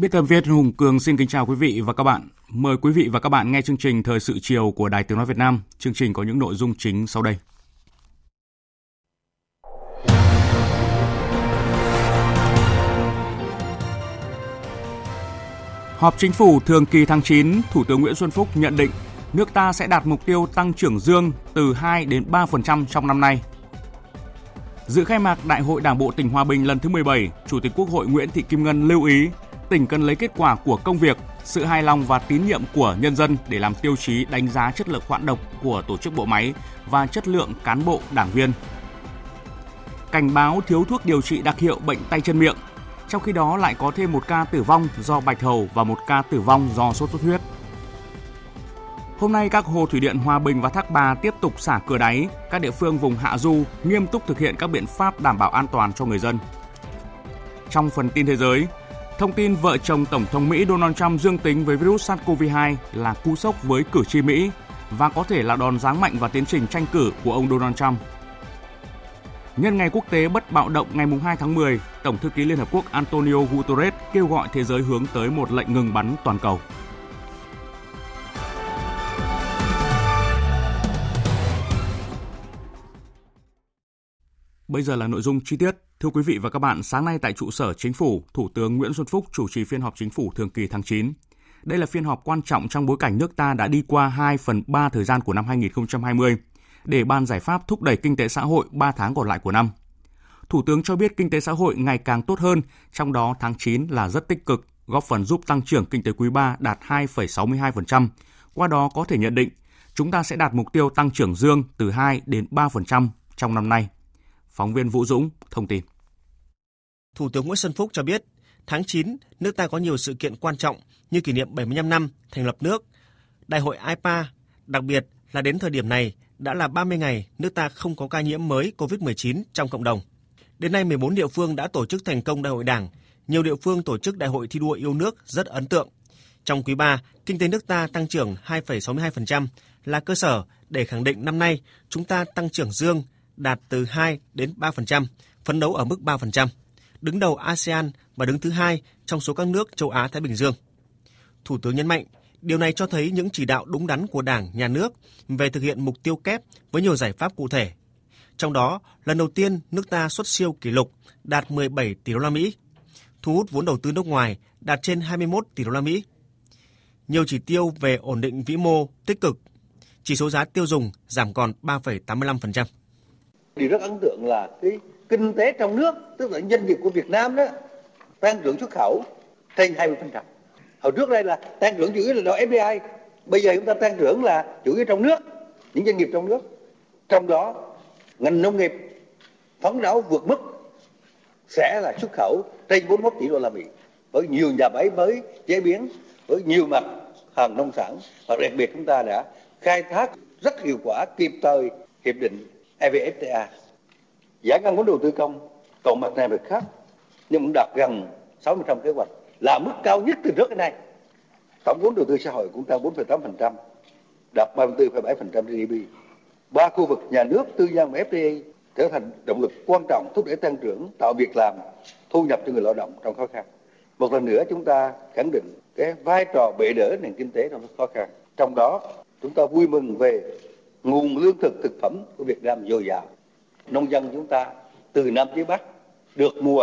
Biên tập viên Hùng Cường xin kính chào quý vị và các bạn. Mời quý vị và các bạn nghe chương trình Thời sự chiều của Đài Tiếng nói Việt Nam. Chương trình có những nội dung chính sau đây. Họp chính phủ thường kỳ tháng 9, Thủ tướng Nguyễn Xuân Phúc nhận định nước ta sẽ đạt mục tiêu tăng trưởng dương từ 2 đến 3% trong năm nay. Dự khai mạc Đại hội Đảng bộ tỉnh Hòa Bình lần thứ 17, Chủ tịch Quốc hội Nguyễn Thị Kim Ngân lưu ý tỉnh cần lấy kết quả của công việc, sự hài lòng và tín nhiệm của nhân dân để làm tiêu chí đánh giá chất lượng hoạt động của tổ chức bộ máy và chất lượng cán bộ, đảng viên. Cảnh báo thiếu thuốc điều trị đặc hiệu bệnh tay chân miệng. Trong khi đó lại có thêm một ca tử vong do bạch hầu và một ca tử vong do sốt xuất huyết. Hôm nay các hồ thủy điện Hòa Bình và Thác Bà tiếp tục xả cửa đáy. Các địa phương vùng hạ du nghiêm túc thực hiện các biện pháp đảm bảo an toàn cho người dân. Trong phần tin thế giới, thông tin vợ chồng Tổng thống Mỹ Donald Trump dương tính với virus SARS-CoV-2 là cú sốc với cử tri Mỹ và có thể là đòn giáng mạnh vào tiến trình tranh cử của ông Donald Trump. Nhân ngày quốc tế bất bạo động ngày 2 tháng 10, Tổng thư ký Liên Hợp Quốc Antonio Guterres kêu gọi thế giới hướng tới một lệnh ngừng bắn toàn cầu. Bây giờ là nội dung chi tiết. Thưa quý vị và các bạn, sáng nay tại trụ sở Chính phủ, Thủ tướng Nguyễn Xuân Phúc chủ trì phiên họp Chính phủ thường kỳ tháng 9. Đây là phiên họp quan trọng trong bối cảnh nước ta đã đi qua 2/3 thời gian của năm 2020 để bàn giải pháp thúc đẩy kinh tế xã hội 3 tháng còn lại của năm. Thủ tướng cho biết kinh tế xã hội ngày càng tốt hơn, trong đó tháng 9 là rất tích cực, góp phần giúp tăng trưởng kinh tế quý 3 đạt 2,62%. Qua đó có thể nhận định chúng ta sẽ đạt mục tiêu tăng trưởng dương từ 2 đến 3% trong năm nay. Phóng viên Vũ Dũng thông tin. Thủ tướng Nguyễn Xuân Phúc cho biết, tháng 9, nước ta có nhiều sự kiện quan trọng như kỷ niệm 75 năm thành lập nước, Đại hội AIPA, đặc biệt là đến thời điểm này đã là 30 ngày nước ta không có ca nhiễm mới COVID-19 trong cộng đồng. Đến nay, 14 địa phương đã tổ chức thành công Đại hội Đảng, nhiều địa phương tổ chức Đại hội thi đua yêu nước rất ấn tượng. Trong quý 3, kinh tế nước ta tăng trưởng 2,62% là cơ sở để khẳng định năm nay chúng ta tăng trưởng dương đạt từ 2 đến 3%, phấn đấu ở mức 3%, đứng đầu ASEAN và đứng thứ hai trong số các nước châu Á Thái Bình Dương. Thủ tướng nhấn mạnh, điều này cho thấy những chỉ đạo đúng đắn của Đảng, Nhà nước về thực hiện mục tiêu kép với nhiều giải pháp cụ thể. Trong đó, lần đầu tiên nước ta xuất siêu kỷ lục đạt 17 tỷ đô la Mỹ, thu hút vốn đầu tư nước ngoài đạt trên 21 tỷ đô la Mỹ. Nhiều chỉ tiêu về ổn định vĩ mô tích cực, chỉ số giá tiêu dùng giảm còn 3,85%. Điều rất ấn tượng là cái kinh tế trong nước, tức là doanh nghiệp của Việt Nam đó, tăng trưởng xuất khẩu trên 20%. Hồi trước đây là tăng trưởng chủ yếu là FDI, bây giờ chúng ta tăng trưởng là chủ yếu trong nước, những doanh nghiệp trong nước. Trong đó, ngành nông nghiệp phấn đấu vượt mức sẽ là xuất khẩu trên 41 tỷ đô la Mỹ, với nhiều nhà máy mới chế biến, với nhiều mặt hàng nông sản, và đặc biệt chúng ta đã khai thác rất hiệu quả kịp thời hiệp định EVFTA, giải ngân vốn đầu tư công, còn mặt này mặt khác, nhưng cũng đạt gần 60% kế hoạch, là mức cao nhất từ trước đến nay. Tổng vốn đầu tư xã hội cũng tăng 4,8%, đạt 34,7% GDP. Ba khu vực nhà nước, tư nhân và FDI trở thành động lực quan trọng thúc đẩy tăng trưởng, tạo việc làm, thu nhập cho người lao động trong khó khăn. Một lần nữa chúng ta khẳng định cái vai trò bệ đỡ nền kinh tế trong khó khăn. Trong đó chúng ta vui mừng về nguồn lương thực thực phẩm của Việt Nam dồi dào. Nông dân chúng ta từ Nam chí Bắc được mùa,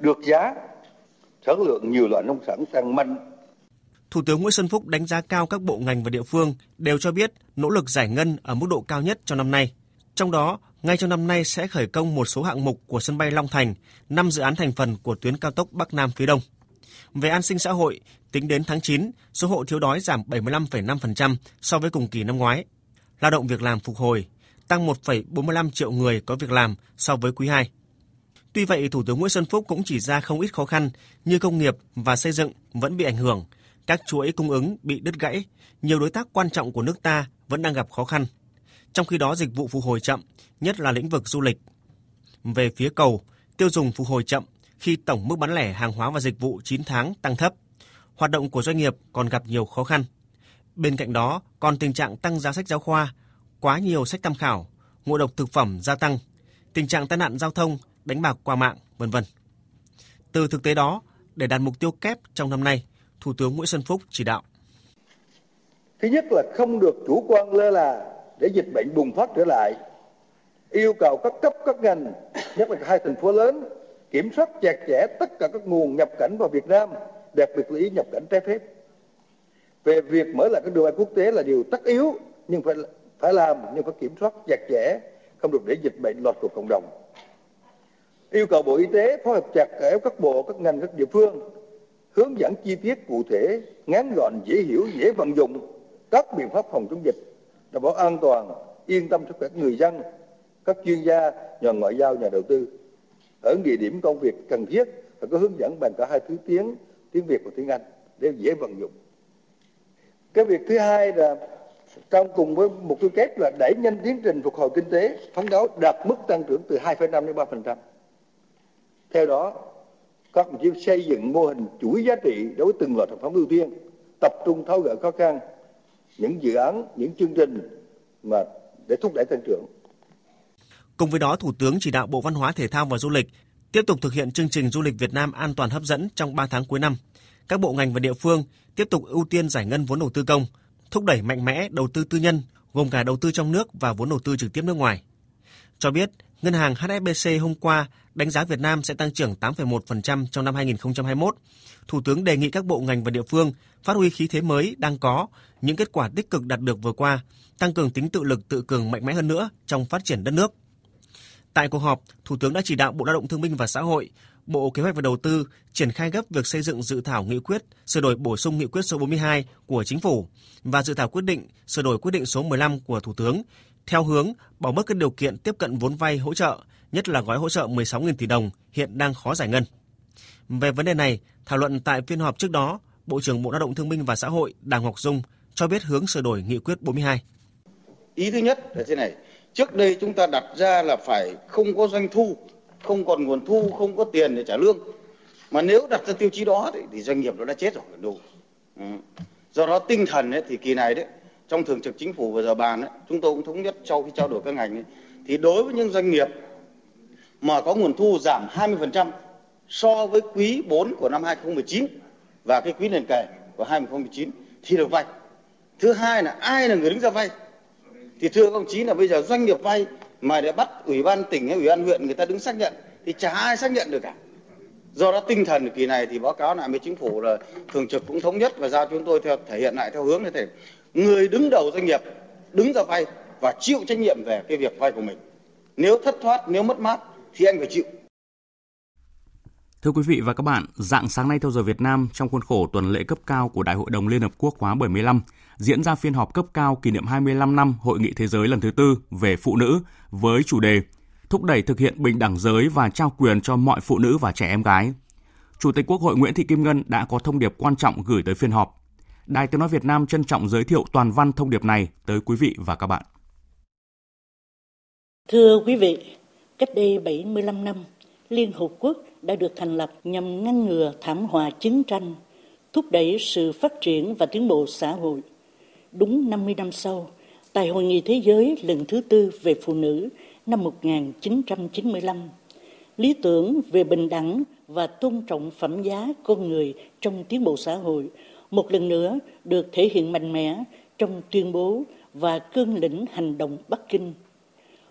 được giá, sản lượng nhiều loại nông sản tăng mạnh. Thủ tướng Nguyễn Xuân Phúc đánh giá cao các bộ ngành và địa phương đều cho biết nỗ lực giải ngân ở mức độ cao nhất trong năm nay. Trong đó, ngay trong năm nay sẽ khởi công một số hạng mục của sân bay Long Thành, 5 dự án thành phần của tuyến cao tốc Bắc Nam phía Đông. Về an sinh xã hội, tính đến tháng 9, số hộ thiếu đói giảm 75,5% so với cùng kỳ năm ngoái. Lao động việc làm phục hồi, tăng 1,45 triệu người có việc làm so với quý 2. Tuy vậy, Thủ tướng Nguyễn Xuân Phúc cũng chỉ ra không ít khó khăn như công nghiệp và xây dựng vẫn bị ảnh hưởng, các chuỗi cung ứng bị đứt gãy, nhiều đối tác quan trọng của nước ta vẫn đang gặp khó khăn. Trong khi đó, dịch vụ phục hồi chậm, nhất là lĩnh vực du lịch. Về phía cầu, tiêu dùng phục hồi chậm khi tổng mức bán lẻ hàng hóa và dịch vụ 9 tháng tăng thấp. Hoạt động của doanh nghiệp còn gặp nhiều khó khăn. Bên cạnh đó, còn tình trạng tăng giá sách giáo khoa, quá nhiều sách tham khảo, ngộ độc thực phẩm gia tăng, tình trạng tai nạn giao thông, đánh bạc qua mạng, v.v. Từ thực tế đó, để đạt mục tiêu kép trong năm nay, Thủ tướng Nguyễn Xuân Phúc chỉ đạo. Thứ nhất là không được chủ quan lơ là để dịch bệnh bùng phát trở lại. Yêu cầu các cấp, các ngành, nhất là hai thành phố lớn, kiểm soát chặt chẽ tất cả các nguồn nhập cảnh vào Việt Nam, đặc biệt là ý nhập cảnh trái phép. Về việc mở lại các đường bay quốc tế là điều tất yếu, nhưng phải làm, nhưng phải kiểm soát chặt chẽ, không được để dịch bệnh lọt vào cộng đồng. Yêu cầu Bộ Y tế phối hợp chặt chẽ các bộ, các ngành, các địa phương, hướng dẫn chi tiết cụ thể, ngắn gọn, dễ hiểu, dễ vận dụng các biện pháp phòng chống dịch, đảm bảo an toàn, yên tâm cho các người dân, các chuyên gia, nhà ngoại giao, nhà đầu tư. Ở địa điểm công việc cần thiết phải có hướng dẫn bằng cả hai thứ tiếng Việt và tiếng Anh để dễ vận dụng. Cái việc thứ hai là trong cùng với mục tiêu kép là đẩy nhanh tiến trình phục hồi kinh tế, phấn đấu đạt mức tăng trưởng từ 2,5 đến 3%. Theo đó, các đồng chí xây dựng mô hình chuỗi giá trị đối với từng loại sản phẩm ưu tiên, tập trung tháo gỡ khó khăn, những dự án, những chương trình mà để thúc đẩy tăng trưởng. Cùng với đó, Thủ tướng chỉ đạo Bộ Văn hóa, Thể thao và Du lịch tiếp tục thực hiện chương trình du lịch Việt Nam an toàn hấp dẫn trong 3 tháng cuối năm. Các bộ ngành và địa phương tiếp tục ưu tiên giải ngân vốn đầu tư công, thúc đẩy mạnh mẽ đầu tư tư nhân, gồm cả đầu tư trong nước và vốn đầu tư trực tiếp nước ngoài. Cho biết, Ngân hàng HSBC hôm qua đánh giá Việt Nam sẽ tăng trưởng 8,1% trong năm 2021. Thủ tướng đề nghị các bộ ngành và địa phương phát huy khí thế mới đang có, những kết quả tích cực đạt được vừa qua, tăng cường tính tự lực tự cường mạnh mẽ hơn nữa trong phát triển đất nước. Tại cuộc họp, Thủ tướng đã chỉ đạo Bộ Lao động Thương binh và Xã hội, Bộ Kế hoạch và Đầu tư triển khai gấp việc xây dựng dự thảo nghị quyết sửa đổi bổ sung nghị quyết số 42 của Chính phủ và dự thảo quyết định sửa đổi quyết định số 15 của Thủ tướng, theo hướng bỏ bớt các điều kiện tiếp cận vốn vay hỗ trợ, nhất là gói hỗ trợ 16.000 tỷ đồng hiện đang khó giải ngân. Về vấn đề này, thảo luận tại phiên họp trước đó, Bộ trưởng Bộ Lao động Thương binh và Xã hội Đào Ngọc Dung cho biết hướng sửa đổi nghị quyết 42. Ý thứ nhất là thế này. Trước đây chúng ta đặt ra là phải không có doanh thu, không còn nguồn thu, không có tiền để trả lương. Mà nếu đặt ra tiêu chí đó thì doanh nghiệp nó đã chết rồi. Do đó tinh thần thì kỳ này trong Thường trực Chính phủ vừa giờ bàn chúng tôi cũng thống nhất sau khi trao đổi các ngành thì đối với những doanh nghiệp mà có nguồn thu giảm 20% so với quý 4 của năm 2019 và cái quý liền kề của 2019 thì được vay. Thứ hai là ai là người đứng ra vay? Thì thưa các ông chí là bây giờ doanh nghiệp vay mà để bắt ủy ban tỉnh hay ủy ban huyện người ta đứng xác nhận thì chả ai xác nhận được cả. Do đó tinh thần kỳ này thì báo cáo lại với Chính phủ là Thường trực cũng thống nhất và giao chúng tôi theo thể hiện lại theo hướng như thế. Người đứng đầu doanh nghiệp đứng ra vay và chịu trách nhiệm về cái việc vay của mình. Nếu thất thoát, nếu mất mát thì anh phải chịu. Thưa quý vị và các bạn, rạng sáng nay theo giờ Việt Nam, trong khuôn khổ tuần lễ cấp cao của Đại hội đồng Liên Hợp Quốc khóa 75, diễn ra phiên họp cấp cao kỷ niệm 25 năm Hội nghị Thế giới lần thứ 4 về phụ nữ với chủ đề thúc đẩy thực hiện bình đẳng giới và trao quyền cho mọi phụ nữ và trẻ em gái. Chủ tịch Quốc hội Nguyễn Thị Kim Ngân đã có thông điệp quan trọng gửi tới phiên họp. Đài Tiếng nói Việt Nam trân trọng giới thiệu toàn văn thông điệp này tới quý vị và các bạn. Thưa quý vị, cách đây 75 năm, Liên Hợp Quốc đã được thành lập nhằm ngăn ngừa thảm họa chiến tranh, thúc đẩy sự phát triển và tiến bộ xã hội. Đúng 50 năm sau, tại Hội nghị Thế giới lần thứ 4 về phụ nữ năm 1995, lý tưởng về bình đẳng và tôn trọng phẩm giá con người trong tiến bộ xã hội một lần nữa được thể hiện mạnh mẽ trong tuyên bố và cương lĩnh hành động Bắc Kinh.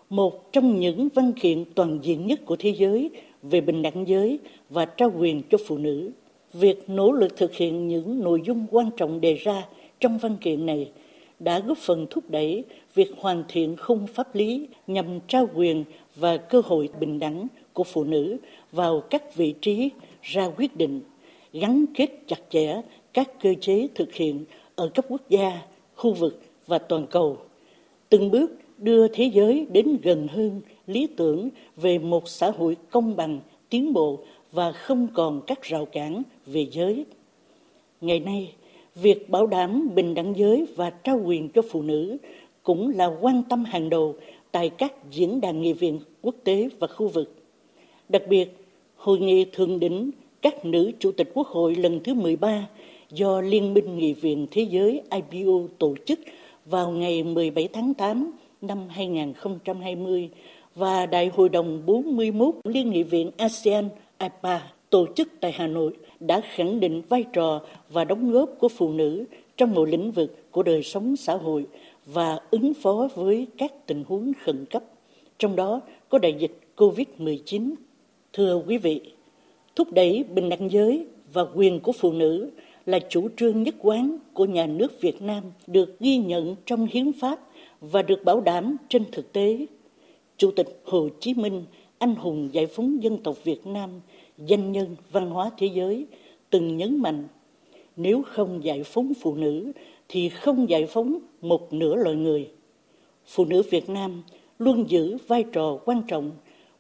Một trong những văn kiện toàn diện nhất của thế giới về bình đẳng giới và trao quyền cho phụ nữ. Việc nỗ lực thực hiện những nội dung quan trọng đề ra trong văn kiện này đã góp phần thúc đẩy việc hoàn thiện khung pháp lý nhằm trao quyền và cơ hội bình đẳng của phụ nữ vào các vị trí ra quyết định, gắn kết chặt chẽ các cơ chế thực hiện ở cấp quốc gia, khu vực và toàn cầu, từng bước đưa thế giới đến gần hơn lý tưởng về một xã hội công bằng, tiến bộ và không còn các rào cản về giới. Ngày nay, việc bảo đảm bình đẳng giới và trao quyền cho phụ nữ cũng là quan tâm hàng đầu tại các diễn đàn nghị viện quốc tế và khu vực. Đặc biệt, Hội nghị thượng đỉnh các nữ chủ tịch Quốc hội lần thứ 13 do Liên minh Nghị viện Thế giới IPU tổ chức vào ngày 17 tháng 8 năm 2020 và Đại hội đồng 41 Liên nghị viện ASEAN AIPA tổ chức tại Hà Nội đã khẳng định vai trò và đóng góp của phụ nữ trong mọi lĩnh vực của đời sống xã hội và ứng phó với các tình huống khẩn cấp, trong đó có đại dịch COVID-19. Thưa quý vị, thúc đẩy bình đẳng giới và quyền của phụ nữ là chủ trương nhất quán của nhà nước Việt Nam, được ghi nhận trong hiến pháp và được bảo đảm trên thực tế. Chủ tịch Hồ Chí Minh, anh hùng giải phóng dân tộc Việt Nam, danh nhân văn hóa thế giới, từng nhấn mạnh, nếu không giải phóng phụ nữ thì không giải phóng một nửa loài người. Phụ nữ Việt Nam luôn giữ vai trò quan trọng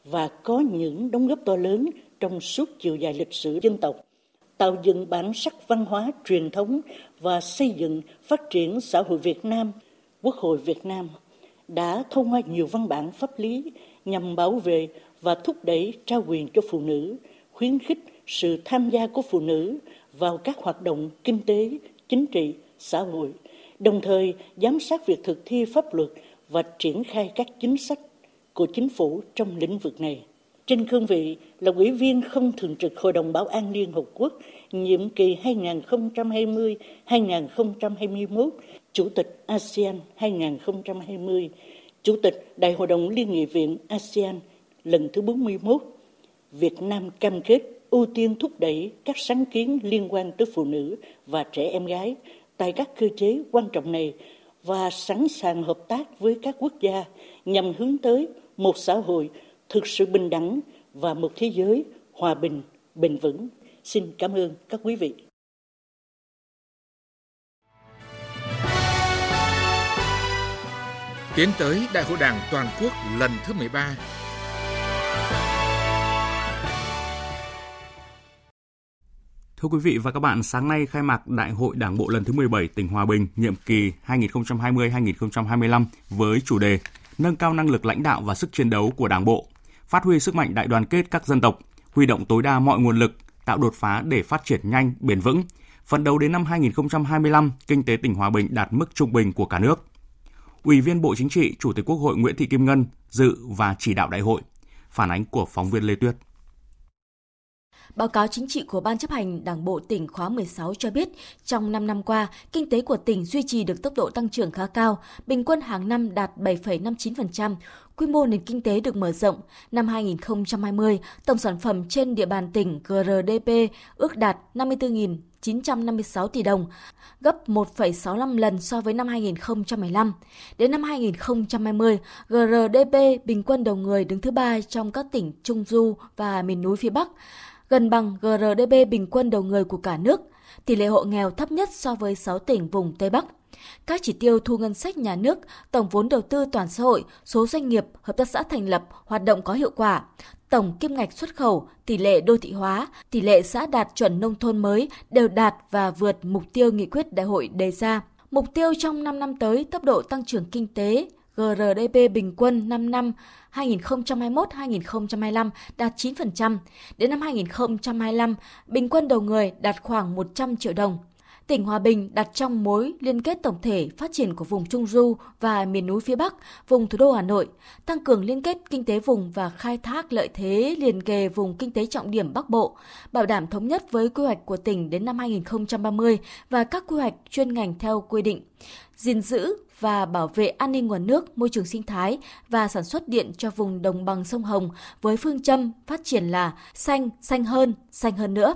và có những đóng góp to lớn trong suốt chiều dài lịch sử dân tộc, tạo dựng bản sắc văn hóa truyền thống và xây dựng phát triển xã hội Việt Nam. Quốc hội Việt Nam đã thông qua nhiều văn bản pháp lý nhằm bảo vệ và thúc đẩy trao quyền cho phụ nữ, khuyến khích sự tham gia của phụ nữ vào các hoạt động kinh tế, chính trị, xã hội, đồng thời giám sát việc thực thi pháp luật và triển khai các chính sách của chính phủ trong lĩnh vực này. Trên cương vị là Ủy viên không thường trực Hội đồng Bảo an Liên Hợp Quốc, nhiệm kỳ 2020-2021, Chủ tịch ASEAN 2020, Chủ tịch Đại hội đồng Liên nghị viện ASEAN lần thứ 41, Việt Nam cam kết ưu tiên thúc đẩy các sáng kiến liên quan tới phụ nữ và trẻ em gái tại các cơ chế quan trọng này và sẵn sàng hợp tác với các quốc gia nhằm hướng tới một xã hội thực sự bình đẳng và một thế giới hòa bình, bền vững. Xin cảm ơn các quý vị. Tiến tới Đại hội Đảng toàn quốc lần thứ 13. Thưa quý vị và các bạn, sáng nay khai mạc Đại hội Đảng bộ lần thứ 17 tỉnh Hòa Bình, nhiệm kỳ 2020-2025 với chủ đề nâng cao năng lực lãnh đạo và sức chiến đấu của Đảng bộ, phát huy sức mạnh đại đoàn kết các dân tộc, huy động tối đa mọi nguồn lực, tạo đột phá để phát triển nhanh, bền vững. Phấn đấu đến năm 2025, kinh tế tỉnh Hòa Bình đạt mức trung bình của cả nước. Ủy viên Bộ Chính trị, Chủ tịch Quốc hội Nguyễn Thị Kim Ngân dự và chỉ đạo đại hội. Phản ánh của phóng viên Lê Tuyết. Báo cáo chính trị của Ban chấp hành Đảng bộ tỉnh khóa 16 cho biết, trong 5 năm qua, kinh tế của tỉnh duy trì được tốc độ tăng trưởng khá cao, bình quân hàng năm đạt 7,59%, quy mô nền kinh tế được mở rộng. Năm 2020, tổng sản phẩm trên địa bàn tỉnh GRDP ước đạt 54.956 tỷ đồng, gấp 1,65 lần so với năm 2015. Đến năm 2020, GRDP bình quân đầu người đứng thứ 3 trong các tỉnh Trung Du và miền núi phía Bắc, gần bằng GRDP bình quân đầu người của cả nước, tỷ lệ hộ nghèo thấp nhất so với 6 tỉnh vùng Tây Bắc. Các chỉ tiêu thu ngân sách nhà nước, tổng vốn đầu tư toàn xã hội, số doanh nghiệp, hợp tác xã thành lập, hoạt động có hiệu quả, tổng kim ngạch xuất khẩu, tỷ lệ đô thị hóa, tỷ lệ xã đạt chuẩn nông thôn mới đều đạt và vượt mục tiêu nghị quyết đại hội đề ra. Mục tiêu trong 5 năm tới, tốc độ tăng trưởng kinh tế GRDP bình quân 5 năm 2021-2025 đạt 9%, đến năm 2025 bình quân đầu người đạt khoảng 100 triệu đồng. Tỉnh Hòa Bình đặt trong mối liên kết tổng thể phát triển của vùng Trung Du và miền núi phía Bắc, vùng thủ đô Hà Nội, tăng cường liên kết kinh tế vùng và khai thác lợi thế liền kề vùng kinh tế trọng điểm Bắc Bộ, bảo đảm thống nhất với quy hoạch của tỉnh đến năm 2030 và các quy hoạch chuyên ngành theo quy định. gìn giữ và bảo vệ an ninh nguồn nước, môi trường sinh thái và sản xuất điện cho vùng đồng bằng sông Hồng với phương châm phát triển là xanh, xanh hơn nữa.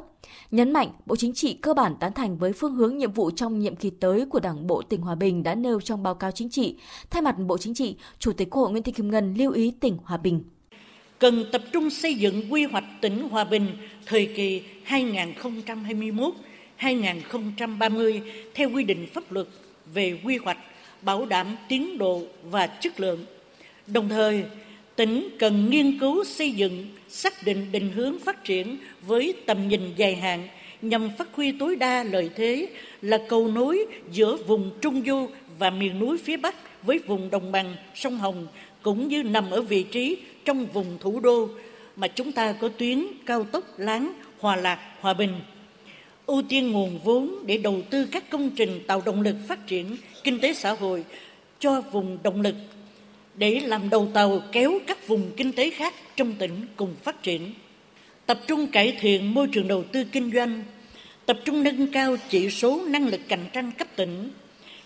Nhấn mạnh, Bộ Chính trị cơ bản tán thành với phương hướng nhiệm vụ trong nhiệm kỳ tới của Đảng bộ tỉnh Hòa Bình đã nêu trong báo cáo chính trị. Thay mặt Bộ Chính trị, Chủ tịch Quốc hội Nguyễn Thị Kim Ngân lưu ý tỉnh Hòa Bình cần tập trung xây dựng quy hoạch tỉnh Hòa Bình thời kỳ 2021-2030 theo quy định pháp luật về quy hoạch, bảo đảm tiến độ và chất lượng. Đồng thời, tỉnh cần nghiên cứu xây dựng, xác định định hướng phát triển với tầm nhìn dài hạn nhằm phát huy tối đa lợi thế là cầu nối giữa vùng Trung Du và miền núi phía Bắc với vùng đồng bằng sông Hồng, cũng như nằm ở vị trí trong vùng thủ đô mà chúng ta có tuyến cao tốc Láng, Hòa Lạc, Hòa Bình. Ưu tiên nguồn vốn để đầu tư các công trình tạo động lực phát triển kinh tế xã hội cho vùng động lực, để làm đầu tàu kéo các vùng kinh tế khác trong tỉnh cùng phát triển. Tập trung cải thiện môi trường đầu tư kinh doanh, tập trung nâng cao chỉ số năng lực cạnh tranh cấp tỉnh,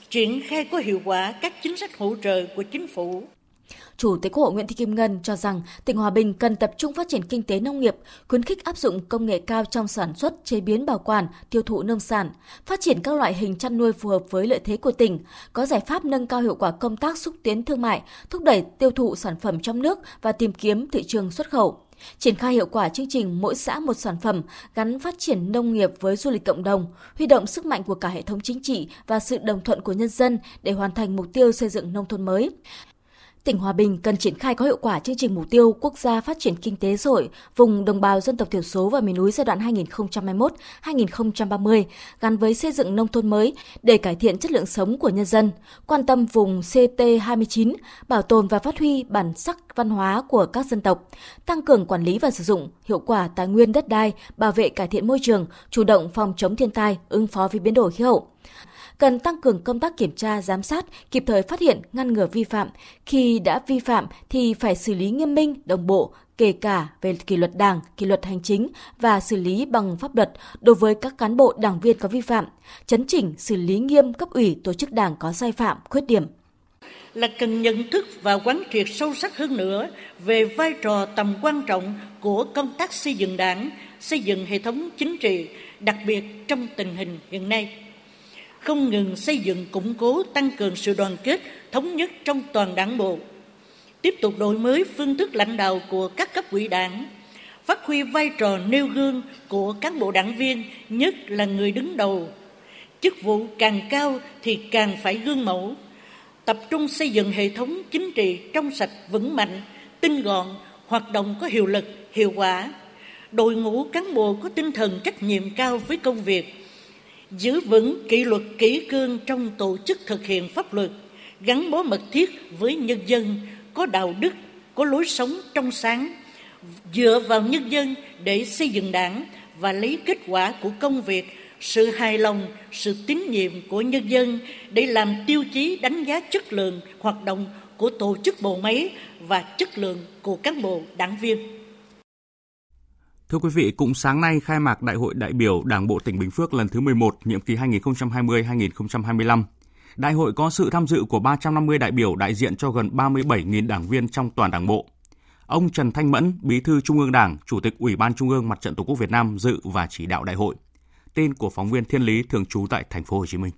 triển khai có hiệu quả các chính sách hỗ trợ của chính phủ. Chủ tịch Quốc hội Nguyễn Thị Kim Ngân cho rằng tỉnh Hòa Bình cần tập trung phát triển kinh tế nông nghiệp, khuyến khích áp dụng công nghệ cao trong sản xuất, chế biến, bảo quản, tiêu thụ nông sản, phát triển các loại hình chăn nuôi phù hợp với lợi thế của tỉnh, có giải pháp nâng cao hiệu quả công tác xúc tiến thương mại, thúc đẩy tiêu thụ sản phẩm trong nước và tìm kiếm thị trường xuất khẩu. Triển khai hiệu quả chương trình mỗi xã một sản phẩm, gắn phát triển nông nghiệp với du lịch cộng đồng, huy động sức mạnh của cả hệ thống chính trị và sự đồng thuận của nhân dân để hoàn thành mục tiêu xây dựng nông thôn mới. Tỉnh Hòa Bình cần triển khai có hiệu quả chương trình mục tiêu quốc gia phát triển kinh tế xã hội vùng đồng bào dân tộc thiểu số và miền núi giai đoạn 2021-2030 gắn với xây dựng nông thôn mới để cải thiện chất lượng sống của nhân dân, quan tâm vùng CT29, bảo tồn và phát huy bản sắc văn hóa của các dân tộc, tăng cường quản lý và sử dụng hiệu quả tài nguyên đất đai, bảo vệ cải thiện môi trường, chủ động phòng chống thiên tai, ứng phó với biến đổi khí hậu. Cần tăng cường công tác kiểm tra, giám sát, kịp thời phát hiện, ngăn ngừa vi phạm. Khi đã vi phạm thì phải xử lý nghiêm minh, đồng bộ, kể cả về kỷ luật đảng, kỷ luật hành chính và xử lý bằng pháp luật đối với các cán bộ đảng viên có vi phạm, chấn chỉnh, xử lý nghiêm cấp ủy tổ chức đảng có sai phạm, khuyết điểm. Là cần nhận thức và quán triệt sâu sắc hơn nữa về vai trò tầm quan trọng của công tác xây dựng đảng, xây dựng hệ thống chính trị, đặc biệt trong tình hình hiện nay. Không ngừng xây dựng, củng cố, tăng cường sự đoàn kết, thống nhất trong toàn đảng bộ. Tiếp tục đổi mới phương thức lãnh đạo của các cấp ủy đảng, phát huy vai trò nêu gương của cán bộ đảng viên, nhất là người đứng đầu. Chức vụ càng cao thì càng phải gương mẫu. Tập trung xây dựng hệ thống chính trị trong sạch, vững mạnh, tinh gọn, hoạt động có hiệu lực, hiệu quả. Đội ngũ cán bộ có tinh thần trách nhiệm cao với công việc, giữ vững kỷ luật kỷ cương trong tổ chức thực hiện pháp luật, gắn bó mật thiết với nhân dân, có đạo đức, có lối sống trong sáng, dựa vào nhân dân để xây dựng đảng và lấy kết quả của công việc, sự hài lòng, sự tín nhiệm của nhân dân để làm tiêu chí đánh giá chất lượng hoạt động của tổ chức bộ máy và chất lượng của cán bộ đảng viên. Thưa quý vị, cũng sáng nay khai mạc Đại hội đại biểu Đảng bộ tỉnh Bình Phước lần thứ 11, nhiệm kỳ 2020-2025. Đại hội có sự tham dự của 350 đại biểu đại diện cho gần 37.000 đảng viên trong toàn Đảng bộ. Ông Trần Thanh Mẫn, Bí thư Trung ương Đảng, Chủ tịch Ủy ban Trung ương Mặt trận Tổ quốc Việt Nam dự và chỉ đạo đại hội. Tin của phóng viên Thiên Lý thường trú tại thành phố Hồ Chí Minh.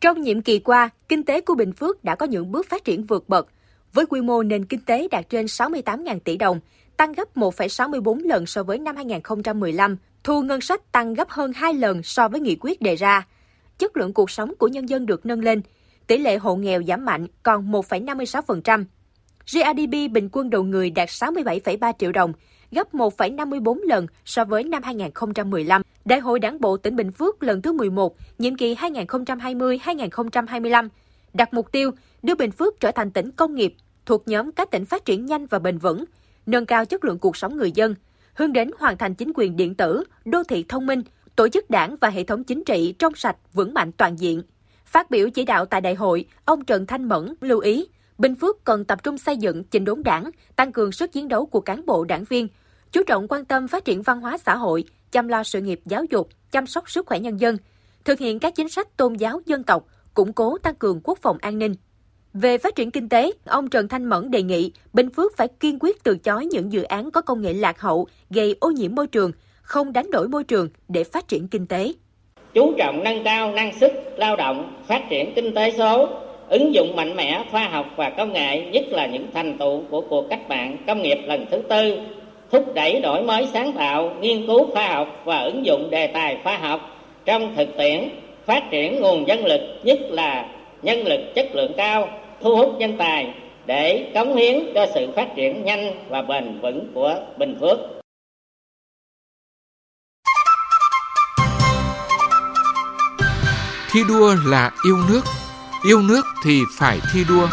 Trong nhiệm kỳ qua, kinh tế của Bình Phước đã có những bước phát triển vượt bậc với quy mô nền kinh tế đạt trên 68.000 tỷ đồng, tăng gấp 1,64 lần so với năm 2015, thu ngân sách tăng gấp hơn 2 lần so với nghị quyết đề ra. Chất lượng cuộc sống của nhân dân được nâng lên, tỷ lệ hộ nghèo giảm mạnh còn 1,56%. GDP bình quân đầu người đạt 67,3 triệu đồng, gấp 1,54 lần so với năm 2015. Đại hội Đảng bộ tỉnh Bình Phước lần thứ 11, nhiệm kỳ 2020-2025, đặt mục tiêu đưa Bình Phước trở thành tỉnh công nghiệp, thuộc nhóm các tỉnh phát triển nhanh và bền vững, nâng cao chất lượng cuộc sống người dân, hướng đến hoàn thành chính quyền điện tử, đô thị thông minh, tổ chức đảng và hệ thống chính trị trong sạch, vững mạnh toàn diện. Phát biểu chỉ đạo tại đại hội, ông Trần Thanh Mẫn lưu ý, Bình Phước cần tập trung xây dựng chỉnh đốn đảng, tăng cường sức chiến đấu của cán bộ đảng viên, chú trọng quan tâm phát triển văn hóa xã hội, chăm lo sự nghiệp giáo dục, chăm sóc sức khỏe nhân dân, thực hiện các chính sách tôn giáo dân tộc, củng cố tăng cường quốc phòng an ninh. Về phát triển kinh tế, ông Trần Thanh Mẫn đề nghị Bình Phước phải kiên quyết từ chối những dự án có công nghệ lạc hậu, gây ô nhiễm môi trường, không đánh đổi môi trường để phát triển kinh tế. Chú trọng nâng cao năng suất lao động, phát triển kinh tế số, ứng dụng mạnh mẽ khoa học và công nghệ, nhất là những thành tựu của cuộc cách mạng công nghiệp lần thứ tư, thúc đẩy đổi mới sáng tạo, nghiên cứu khoa học và ứng dụng đề tài khoa học trong thực tiễn, phát triển nguồn nhân lực, nhất là nhân lực chất lượng cao, thu hút nhân tài để cống hiến cho sự phát triển nhanh và bền vững của Bình Phước. Thi đua là yêu nước thì phải thi đua.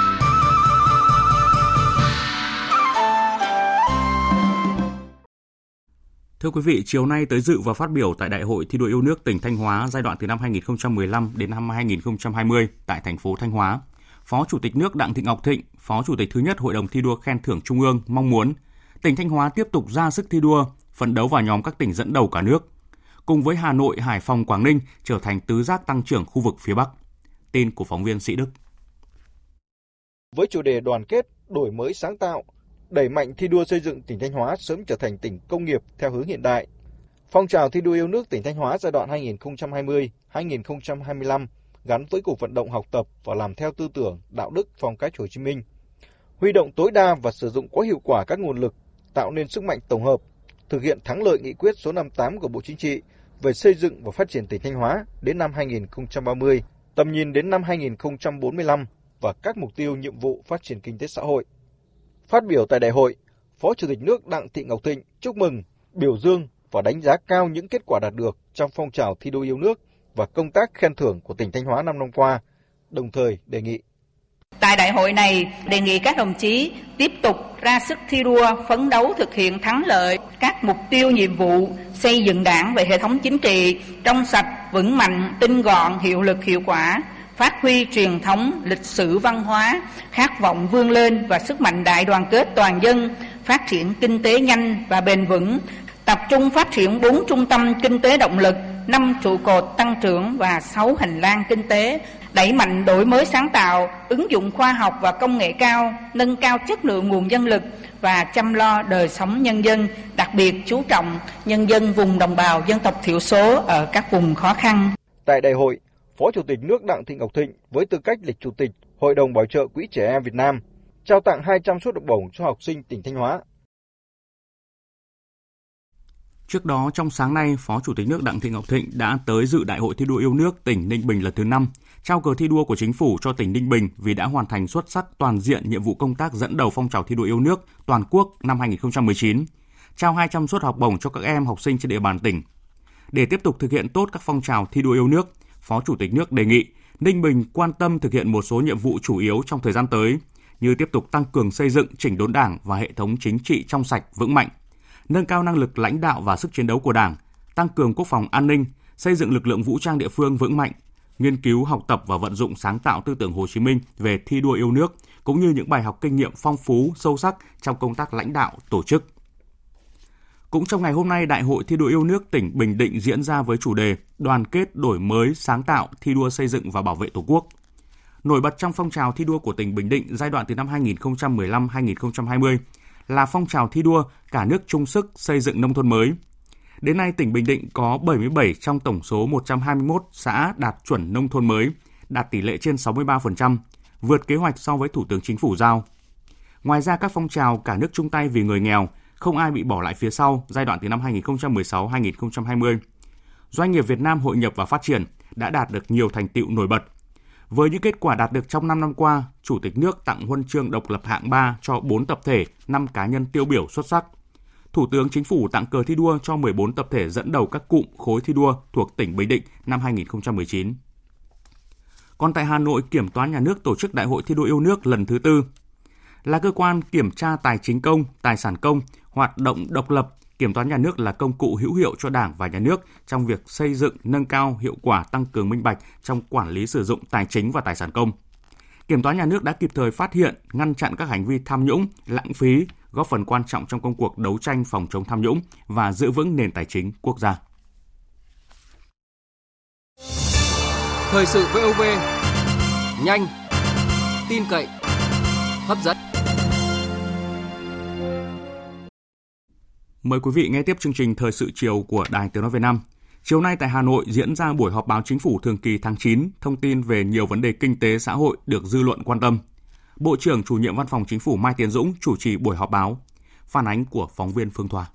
Thưa quý vị, chiều nay tới dự và phát biểu tại Đại hội thi đua yêu nước tỉnh Thanh Hóa giai đoạn từ năm 2015 đến năm 2020 tại thành phố Thanh Hóa, Phó Chủ tịch nước Đặng Thị Ngọc Thịnh, Phó Chủ tịch thứ nhất Hội đồng thi đua khen thưởng Trung ương mong muốn tỉnh Thanh Hóa tiếp tục ra sức thi đua, phấn đấu vào nhóm các tỉnh dẫn đầu cả nước, cùng với Hà Nội, Hải Phòng, Quảng Ninh trở thành tứ giác tăng trưởng khu vực phía Bắc. Tin của phóng viên Sĩ Đức. Với chủ đề đoàn kết, đổi mới sáng tạo, đẩy mạnh thi đua xây dựng tỉnh Thanh Hóa sớm trở thành tỉnh công nghiệp theo hướng hiện đại. Phong trào thi đua yêu nước tỉnh Thanh Hóa giai đoạn 2020-2025 gắn với cuộc vận động học tập và làm theo tư tưởng, đạo đức, phong cách Hồ Chí Minh. Huy động tối đa và sử dụng có hiệu quả các nguồn lực, tạo nên sức mạnh tổng hợp, thực hiện thắng lợi nghị quyết số 58 của Bộ Chính trị về xây dựng và phát triển tỉnh Thanh Hóa đến năm 2030, tầm nhìn đến năm 2045 và các mục tiêu nhiệm vụ phát triển kinh tế xã hội. Phát biểu tại đại hội, Phó Chủ tịch nước Đặng Thị Ngọc Thịnh chúc mừng, biểu dương và đánh giá cao những kết quả đạt được trong phong trào thi đua yêu nước và công tác khen thưởng của tỉnh Thanh Hóa 5 năm qua, đồng thời đề nghị. Tại đại hội này, đề nghị các đồng chí tiếp tục ra sức thi đua, phấn đấu thực hiện thắng lợi các mục tiêu nhiệm vụ xây dựng Đảng về hệ thống chính trị trong sạch, vững mạnh, tinh gọn, hiệu lực, hiệu quả, phát huy truyền thống, lịch sử, văn hóa, khát vọng vươn lên và sức mạnh đại đoàn kết toàn dân, phát triển kinh tế nhanh và bền vững, tập trung phát triển 4 trung tâm kinh tế động lực, 5 trụ cột tăng trưởng và 6 hành lang kinh tế, đẩy mạnh đổi mới sáng tạo, ứng dụng khoa học và công nghệ cao, nâng cao chất lượng nguồn nhân lực và chăm lo đời sống nhân dân, đặc biệt chú trọng nhân dân vùng đồng bào dân tộc thiểu số ở các vùng khó khăn. Tại đại hội, Phó Chủ tịch nước Đặng Thị Ngọc Thịnh với tư cách Chủ tịch Hội đồng Bảo trợ Quỹ Trẻ Em Việt Nam trao tặng 200 suất học bổng cho học sinh tỉnh Thanh Hóa. Trước đó, trong sáng nay, Phó Chủ tịch nước Đặng Thị Ngọc Thịnh đã tới dự Đại hội thi đua yêu nước tỉnh Ninh Bình lần thứ 5, trao cờ thi đua của Chính phủ cho tỉnh Ninh Bình vì đã hoàn thành xuất sắc toàn diện nhiệm vụ công tác dẫn đầu phong trào thi đua yêu nước toàn quốc năm 2019, trao 200 suất học bổng cho các em học sinh trên địa bàn tỉnh. Để tiếp tục thực hiện tốt các phong trào thi đua yêu nước, Phó Chủ tịch nước đề nghị Ninh Bình quan tâm thực hiện một số nhiệm vụ chủ yếu trong thời gian tới như tiếp tục tăng cường xây dựng, chỉnh đốn Đảng và hệ thống chính trị trong sạch, vững mạnh, nâng cao năng lực lãnh đạo và sức chiến đấu của Đảng, tăng cường quốc phòng an ninh, xây dựng lực lượng vũ trang địa phương vững mạnh, nghiên cứu, học tập và vận dụng sáng tạo tư tưởng Hồ Chí Minh về thi đua yêu nước, cũng như những bài học kinh nghiệm phong phú, sâu sắc trong công tác lãnh đạo, tổ chức. Cũng trong ngày hôm nay, Đại hội thi đua yêu nước tỉnh Bình Định diễn ra với chủ đề Đoàn kết, đổi mới, sáng tạo, thi đua xây dựng và bảo vệ Tổ quốc. Nổi bật trong phong trào thi đua của tỉnh Bình Định giai đoạn từ năm 2015-2020 là phong trào thi đua cả nước chung sức xây dựng nông thôn mới. Đến nay, tỉnh Bình Định có 77 trong tổng số 121 xã đạt chuẩn nông thôn mới, đạt tỷ lệ trên 63%, vượt kế hoạch so với Thủ tướng Chính phủ giao. Ngoài ra, các phong trào cả nước chung tay vì người nghèo, không ai bị bỏ lại phía sau giai đoạn từ năm 2016-2020. Doanh nghiệp Việt Nam hội nhập và phát triển đã đạt được nhiều thành tựu nổi bật. Với những kết quả đạt được trong 5 năm qua, Chủ tịch nước tặng huân chương độc lập hạng 3 cho 4 tập thể, 5 cá nhân tiêu biểu xuất sắc. Thủ tướng Chính phủ tặng cờ thi đua cho 14 tập thể dẫn đầu các cụm khối thi đua thuộc tỉnh Bình Định năm 2019. Còn tại Hà Nội, Kiểm toán Nhà nước tổ chức Đại hội thi đua yêu nước lần thứ 4. Là cơ quan kiểm tra tài chính công, tài sản công, hoạt động độc lập, Kiểm toán Nhà nước là công cụ hữu hiệu cho Đảng và Nhà nước trong việc xây dựng, nâng cao hiệu quả, tăng cường minh bạch trong quản lý sử dụng tài chính và tài sản công. Kiểm toán Nhà nước đã kịp thời phát hiện, ngăn chặn các hành vi tham nhũng, lãng phí, góp phần quan trọng trong công cuộc đấu tranh phòng chống tham nhũng và giữ vững nền tài chính quốc gia. Thời sự VOV, nhanh, tin cậy, hấp dẫn. Mời quý vị nghe tiếp chương trình Thời sự chiều của Đài Tiếng nói Việt Nam. Chiều nay tại Hà Nội diễn ra buổi họp báo chính phủ thường kỳ tháng 9, thông tin về nhiều vấn đề kinh tế xã hội được dư luận quan tâm. Bộ trưởng Chủ nhiệm Văn phòng Chính phủ Mai Tiến Dũng chủ trì buổi họp báo. Phản ánh của phóng viên Phương Thoa.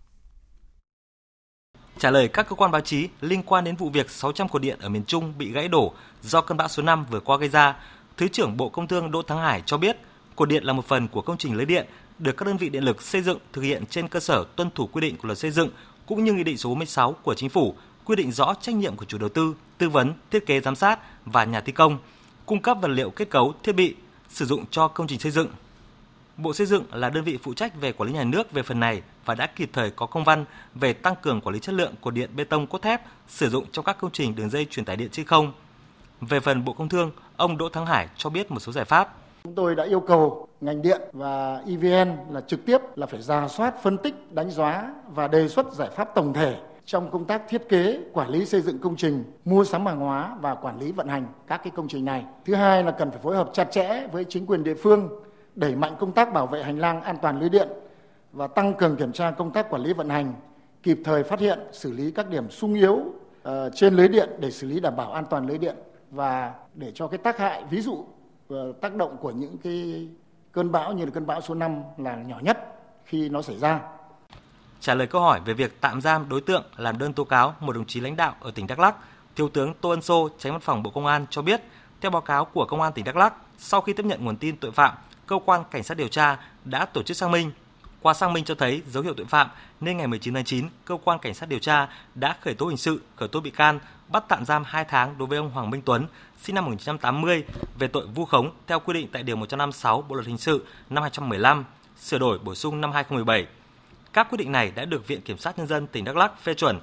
Trả lời các cơ quan báo chí liên quan đến vụ việc 600 cột điện ở miền Trung bị gãy đổ do cơn bão số 5 vừa qua gây ra, Thứ trưởng Bộ Công Thương Đỗ Thắng Hải cho biết cột điện là một phần của công trình lưới điện được các đơn vị điện lực xây dựng thực hiện trên cơ sở tuân thủ quy định của Luật xây dựng cũng như Nghị định số 46 của Chính phủ quy định rõ trách nhiệm của chủ đầu tư, tư vấn, thiết kế giám sát và nhà thi công, cung cấp vật liệu kết cấu, thiết bị sử dụng cho công trình xây dựng. Bộ Xây dựng là đơn vị phụ trách về quản lý nhà nước về phần này và đã kịp thời có công văn về tăng cường quản lý chất lượng cột điện bê tông cốt thép sử dụng trong các công trình đường dây truyền tải điện trên không. Về phần Bộ Công Thương, ông Đỗ Thắng Hải cho biết một số giải pháp. Chúng tôi đã yêu cầu ngành điện và EVN là trực tiếp là phải rà soát, phân tích, đánh giá và đề xuất giải pháp tổng thể trong công tác thiết kế, quản lý xây dựng công trình, mua sắm hàng hóa và quản lý vận hành các cái công trình này. Thứ hai là cần phải phối hợp chặt chẽ với chính quyền địa phương, đẩy mạnh công tác bảo vệ hành lang an toàn lưới điện và tăng cường kiểm tra công tác quản lý vận hành, kịp thời phát hiện, xử lý các điểm sung yếu trên lưới điện để xử lý đảm bảo an toàn lưới điện và để cho cái tác hại, ví dụ tác động của những cái cơn bão như là cơn bão số 5 là nhỏ nhất khi nó xảy ra. Trả lời câu hỏi về việc tạm giam đối tượng làm đơn tố cáo một đồng chí lãnh đạo ở tỉnh Đắk Lắk, Thiếu tướng Tô Ân Xô, Chánh Văn phòng Bộ Công an cho biết, theo báo cáo của Công an tỉnh Đắk Lắk, sau khi tiếp nhận nguồn tin tội phạm, cơ quan cảnh sát điều tra đã tổ chức xác minh. Qua xác minh cho thấy dấu hiệu tội phạm nên ngày 19 tháng 9, cơ quan cảnh sát điều tra đã khởi tố hình sự, khởi tố bị can, bắt tạm giam 2 tháng đối với ông Hoàng Minh Tuấn, sinh năm 1980 về tội vu khống theo quy định tại điều 156 Bộ luật hình sự năm 2015, sửa đổi bổ sung năm 2017. Các quyết định này đã được Viện Kiểm sát Nhân dân tỉnh Đắk Lắk phê chuẩn.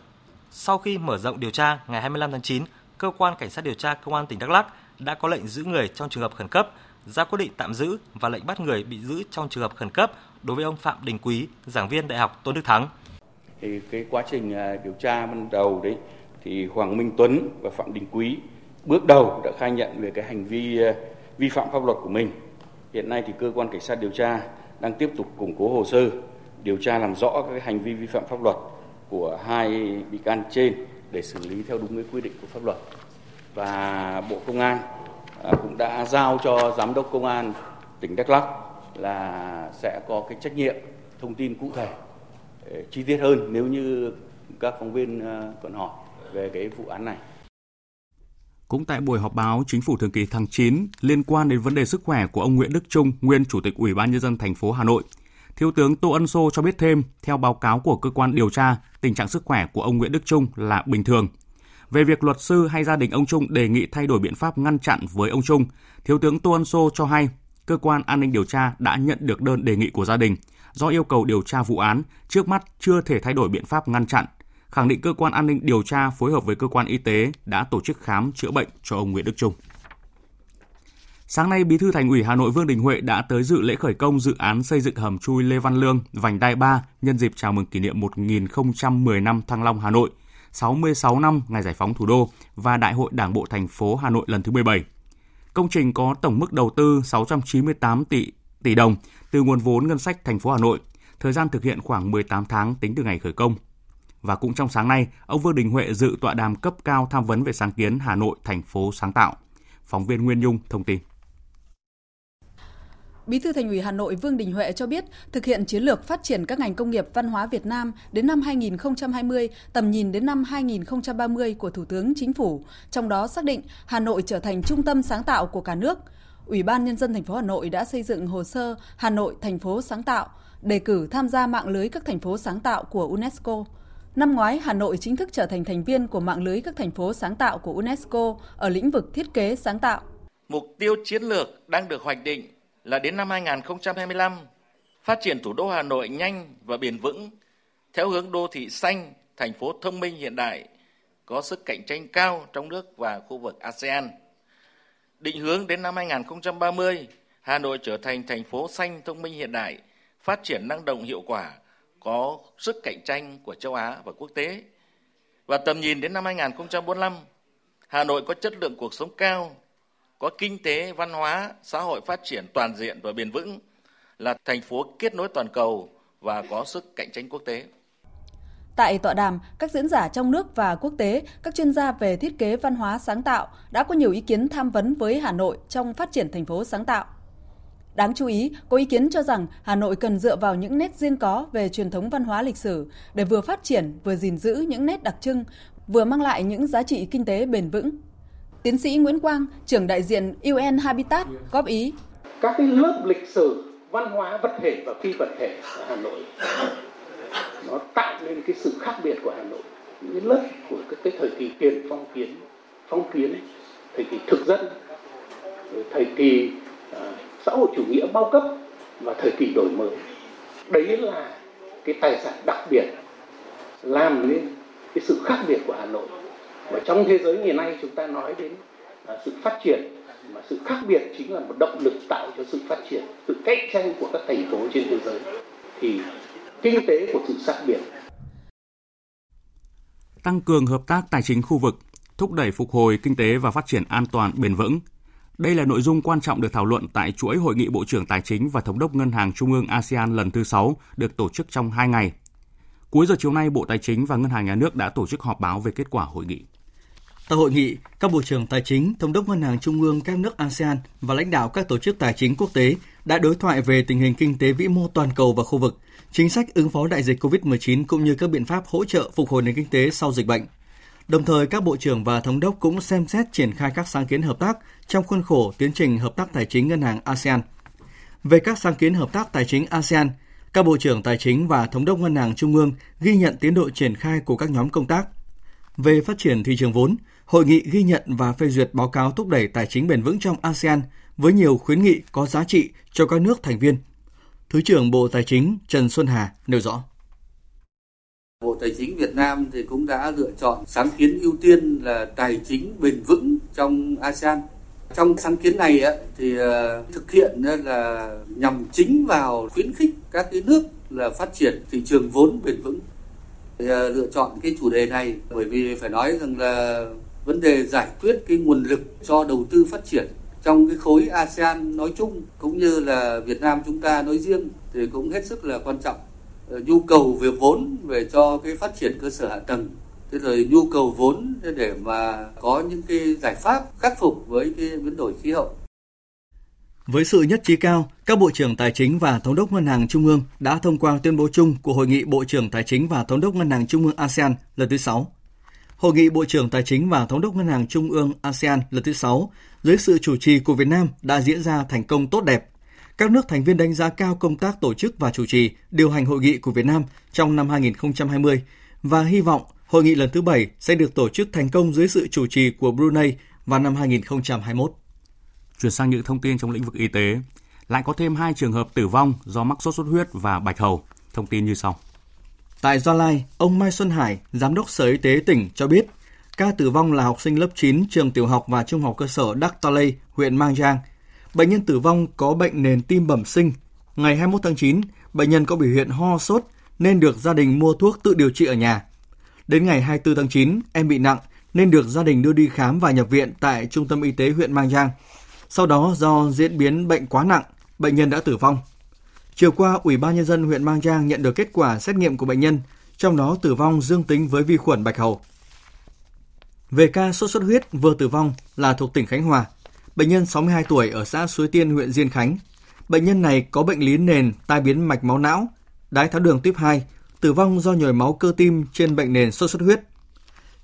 Sau khi mở rộng điều tra, ngày 25 tháng 9, cơ quan cảnh sát điều tra Công an tỉnh Đắk Lắk đã có lệnh giữ người trong trường hợp khẩn cấp, ra quyết định tạm giữ và lệnh bắt người bị giữ trong trường hợp khẩn cấp đối với ông Phạm Đình Quý, giảng viên Đại học Tôn Đức Thắng. Thì cái quá trình điều tra ban đầu đấy thì Hoàng Minh Tuấn và Phạm Đình Quý bước đầu đã khai nhận về cái hành vi vi phạm pháp luật của mình. Hiện nay thì cơ quan cảnh sát điều tra đang tiếp tục củng cố hồ sơ, điều tra làm rõ các hành vi vi phạm pháp luật của hai bị can trên để xử lý theo đúng cái quy định của pháp luật. Và Bộ Công an cũng đã giao cho Giám đốc Công an tỉnh Đắk Lắk là sẽ có cái trách nhiệm thông tin cụ thể, chi tiết hơn nếu như các phóng viên còn hỏi về cái vụ án này. Cũng tại buổi họp báo Chính phủ thường kỳ tháng 9 liên quan đến vấn đề sức khỏe của ông Nguyễn Đức Chung, nguyên Chủ tịch Ủy ban Nhân dân thành phố Hà Nội, Thiếu tướng Tô Ân Xô cho biết thêm, theo báo cáo của cơ quan điều tra, tình trạng sức khỏe của ông Nguyễn Đức Chung là bình thường. Về việc luật sư hay gia đình ông Chung đề nghị thay đổi biện pháp ngăn chặn với ông Chung, Thiếu tướng Tô Ân Xô cho hay, cơ quan an ninh điều tra đã nhận được đơn đề nghị của gia đình. Do yêu cầu điều tra vụ án, trước mắt chưa thể thay đổi biện pháp ngăn chặn. Khẳng định cơ quan an ninh điều tra phối hợp với cơ quan y tế đã tổ chức khám chữa bệnh cho ông Nguyễn Đức Chung. Sáng nay, Bí thư Thành ủy Hà Nội Vương Đình Huệ đã tới dự lễ khởi công dự án xây dựng hầm chui Lê Văn Lương, vành đai 3 nhân dịp chào mừng kỷ niệm 1010 năm Thăng Long Hà Nội, 66 năm ngày giải phóng thủ đô và Đại hội Đảng bộ thành phố Hà Nội lần thứ 17. Công trình có tổng mức đầu tư 698 tỷ đồng từ nguồn vốn ngân sách thành phố Hà Nội, thời gian thực hiện khoảng 18 tháng tính từ ngày khởi công. Và cũng trong sáng nay, ông Vương Đình Huệ dự tọa đàm cấp cao tham vấn về sáng kiến Hà Nội thành phố sáng tạo. Phóng viên Nguyễn Dung thông tin. Bí thư Thành ủy Hà Nội Vương Đình Huệ cho biết, thực hiện chiến lược phát triển các ngành công nghiệp văn hóa Việt Nam đến năm 2020, tầm nhìn đến năm 2030 của Thủ tướng Chính phủ, trong đó xác định Hà Nội trở thành trung tâm sáng tạo của cả nước. Ủy ban Nhân dân thành phố Hà Nội đã xây dựng hồ sơ Hà Nội thành phố sáng tạo, đề cử tham gia mạng lưới các thành phố sáng tạo của UNESCO. Năm ngoái, Hà Nội chính thức trở thành thành viên của mạng lưới các thành phố sáng tạo của UNESCO ở lĩnh vực thiết kế sáng tạo. Mục tiêu chiến lược đang được hoạch định là đến năm 2025, phát triển thủ đô Hà Nội nhanh và bền vững, theo hướng đô thị xanh, thành phố thông minh hiện đại, có sức cạnh tranh cao trong nước và khu vực ASEAN. Định hướng đến năm 2030, Hà Nội trở thành thành phố xanh thông minh hiện đại, phát triển năng động hiệu quả, có sức cạnh tranh của châu Á và quốc tế. Và tầm nhìn đến năm 2045, Hà Nội có chất lượng cuộc sống cao, có kinh tế, văn hóa, xã hội phát triển toàn diện và bền vững, là thành phố kết nối toàn cầu và có sức cạnh tranh quốc tế. Tại tọa đàm, các diễn giả trong nước và quốc tế, các chuyên gia về thiết kế văn hóa sáng tạo đã có nhiều ý kiến tham vấn với Hà Nội trong phát triển thành phố sáng tạo. Đáng chú ý, có ý kiến cho rằng Hà Nội cần dựa vào những nét riêng có về truyền thống văn hóa lịch sử để vừa phát triển, vừa gìn giữ những nét đặc trưng, vừa mang lại những giá trị kinh tế bền vững. Tiến sĩ Nguyễn Quang, trưởng đại diện UN Habitat, góp ý. Các cái lớp lịch sử, văn hóa vật thể và phi vật thể ở Hà Nội, nó tạo nên cái sự khác biệt của Hà Nội. Những lớp của cái thời kỳ tiền phong kiến, thời kỳ thực dân, thời kỳ xã hội chủ nghĩa bao cấp và thời kỳ đổi mới. Đấy là cái tài sản đặc biệt làm nên cái sự khác biệt của Hà Nội. Và trong thế giới ngày nay chúng ta nói đến sự phát triển, mà sự khác biệt chính là một động lực tạo cho sự phát triển, sự cạnh tranh của các thành phố trên thế giới. Thì kinh tế của sự khác biệt. Tăng cường hợp tác tài chính khu vực, thúc đẩy phục hồi kinh tế và phát triển an toàn bền vững. Đây là nội dung quan trọng được thảo luận tại chuỗi Hội nghị Bộ trưởng Tài chính và Thống đốc Ngân hàng Trung ương ASEAN lần thứ 6 được tổ chức trong 2 ngày. Cuối giờ chiều nay, Bộ Tài chính và Ngân hàng Nhà nước đã tổ chức họp báo về kết quả hội nghị. Tại hội nghị, các Bộ trưởng Tài chính, Thống đốc Ngân hàng Trung ương các nước ASEAN và lãnh đạo các tổ chức tài chính quốc tế đã đối thoại về tình hình kinh tế vĩ mô toàn cầu và khu vực, chính sách ứng phó đại dịch COVID-19 cũng như các biện pháp hỗ trợ phục hồi nền kinh tế sau dịch bệnh. Đồng thời, các Bộ trưởng và Thống đốc cũng xem xét triển khai các sáng kiến hợp tác trong khuôn khổ tiến trình hợp tác tài chính ngân hàng ASEAN. Về các sáng kiến hợp tác tài chính ASEAN, các Bộ trưởng Tài chính và Thống đốc Ngân hàng Trung ương ghi nhận tiến độ triển khai của các nhóm công tác. Về phát triển thị trường vốn, hội nghị ghi nhận và phê duyệt báo cáo thúc đẩy tài chính bền vững trong ASEAN với nhiều khuyến nghị có giá trị cho các nước thành viên. Thứ trưởng Bộ Tài chính Trần Xuân Hà nêu rõ. Bộ Tài chính Việt Nam thì cũng đã lựa chọn sáng kiến ưu tiên là tài chính bền vững trong ASEAN. Trong sáng kiến này thì thực hiện là nhằm chính vào khuyến khích các cái nước là phát triển thị trường vốn bền vững. Lựa chọn cái chủ đề này bởi vì phải nói rằng là vấn đề giải quyết cái nguồn lực cho đầu tư phát triển trong cái khối ASEAN nói chung cũng như là Việt Nam chúng ta nói riêng thì cũng hết sức là quan trọng. Nhu cầu về vốn về cho cái phát triển cơ sở hạ tầng, thế rồi nhu cầu vốn để mà có những cái giải pháp khắc phục với cái biến đổi khí hậu. Với sự nhất trí cao, các Bộ trưởng Tài chính và Thống đốc Ngân hàng Trung ương đã thông qua tuyên bố chung của Hội nghị Bộ trưởng Tài chính và Thống đốc Ngân hàng Trung ương ASEAN lần thứ 6. Hội nghị Bộ trưởng Tài chính và Thống đốc Ngân hàng Trung ương ASEAN lần thứ 6 dưới sự chủ trì của Việt Nam đã diễn ra thành công tốt đẹp. Các nước thành viên đánh giá cao công tác tổ chức và chủ trì, điều hành hội nghị của Việt Nam trong năm 2020 và hy vọng hội nghị lần thứ 7 sẽ được tổ chức thành công dưới sự chủ trì của Brunei vào năm 2021. Chuyển sang những thông tin trong lĩnh vực y tế, lại có thêm 2 trường hợp tử vong do mắc sốt xuất huyết và bạch hầu. Thông tin như sau. Tại Gia Lai, ông Mai Xuân Hải, Giám đốc Sở Y tế tỉnh cho biết, ca tử vong là học sinh lớp 9 trường tiểu học và trung học cơ sở Đắc Ta Lây, huyện Mang Giang. Bệnh nhân tử vong có bệnh nền tim bẩm sinh. Ngày 21 tháng 9, bệnh nhân có biểu hiện ho sốt nên được gia đình mua thuốc tự điều trị ở nhà. Đến ngày 24 tháng 9, em bị nặng nên được gia đình đưa đi khám và nhập viện tại Trung tâm Y tế huyện Mang Giang. Sau đó do diễn biến bệnh quá nặng, bệnh nhân đã tử vong. Chiều qua, Ủy ban Nhân dân huyện Mang Giang nhận được kết quả xét nghiệm của bệnh nhân, trong đó tử vong dương tính với vi khuẩn bạch hầu. Về ca sốt xuất huyết vừa tử vong là thuộc tỉnh Khánh Hòa, bệnh nhân 62 tuổi ở xã Suối Tiên, huyện Diên Khánh. Bệnh nhân này có bệnh lý nền tai biến mạch máu não, đái tháo đường type 2, tử vong do nhồi máu cơ tim trên bệnh nền sốt xuất huyết.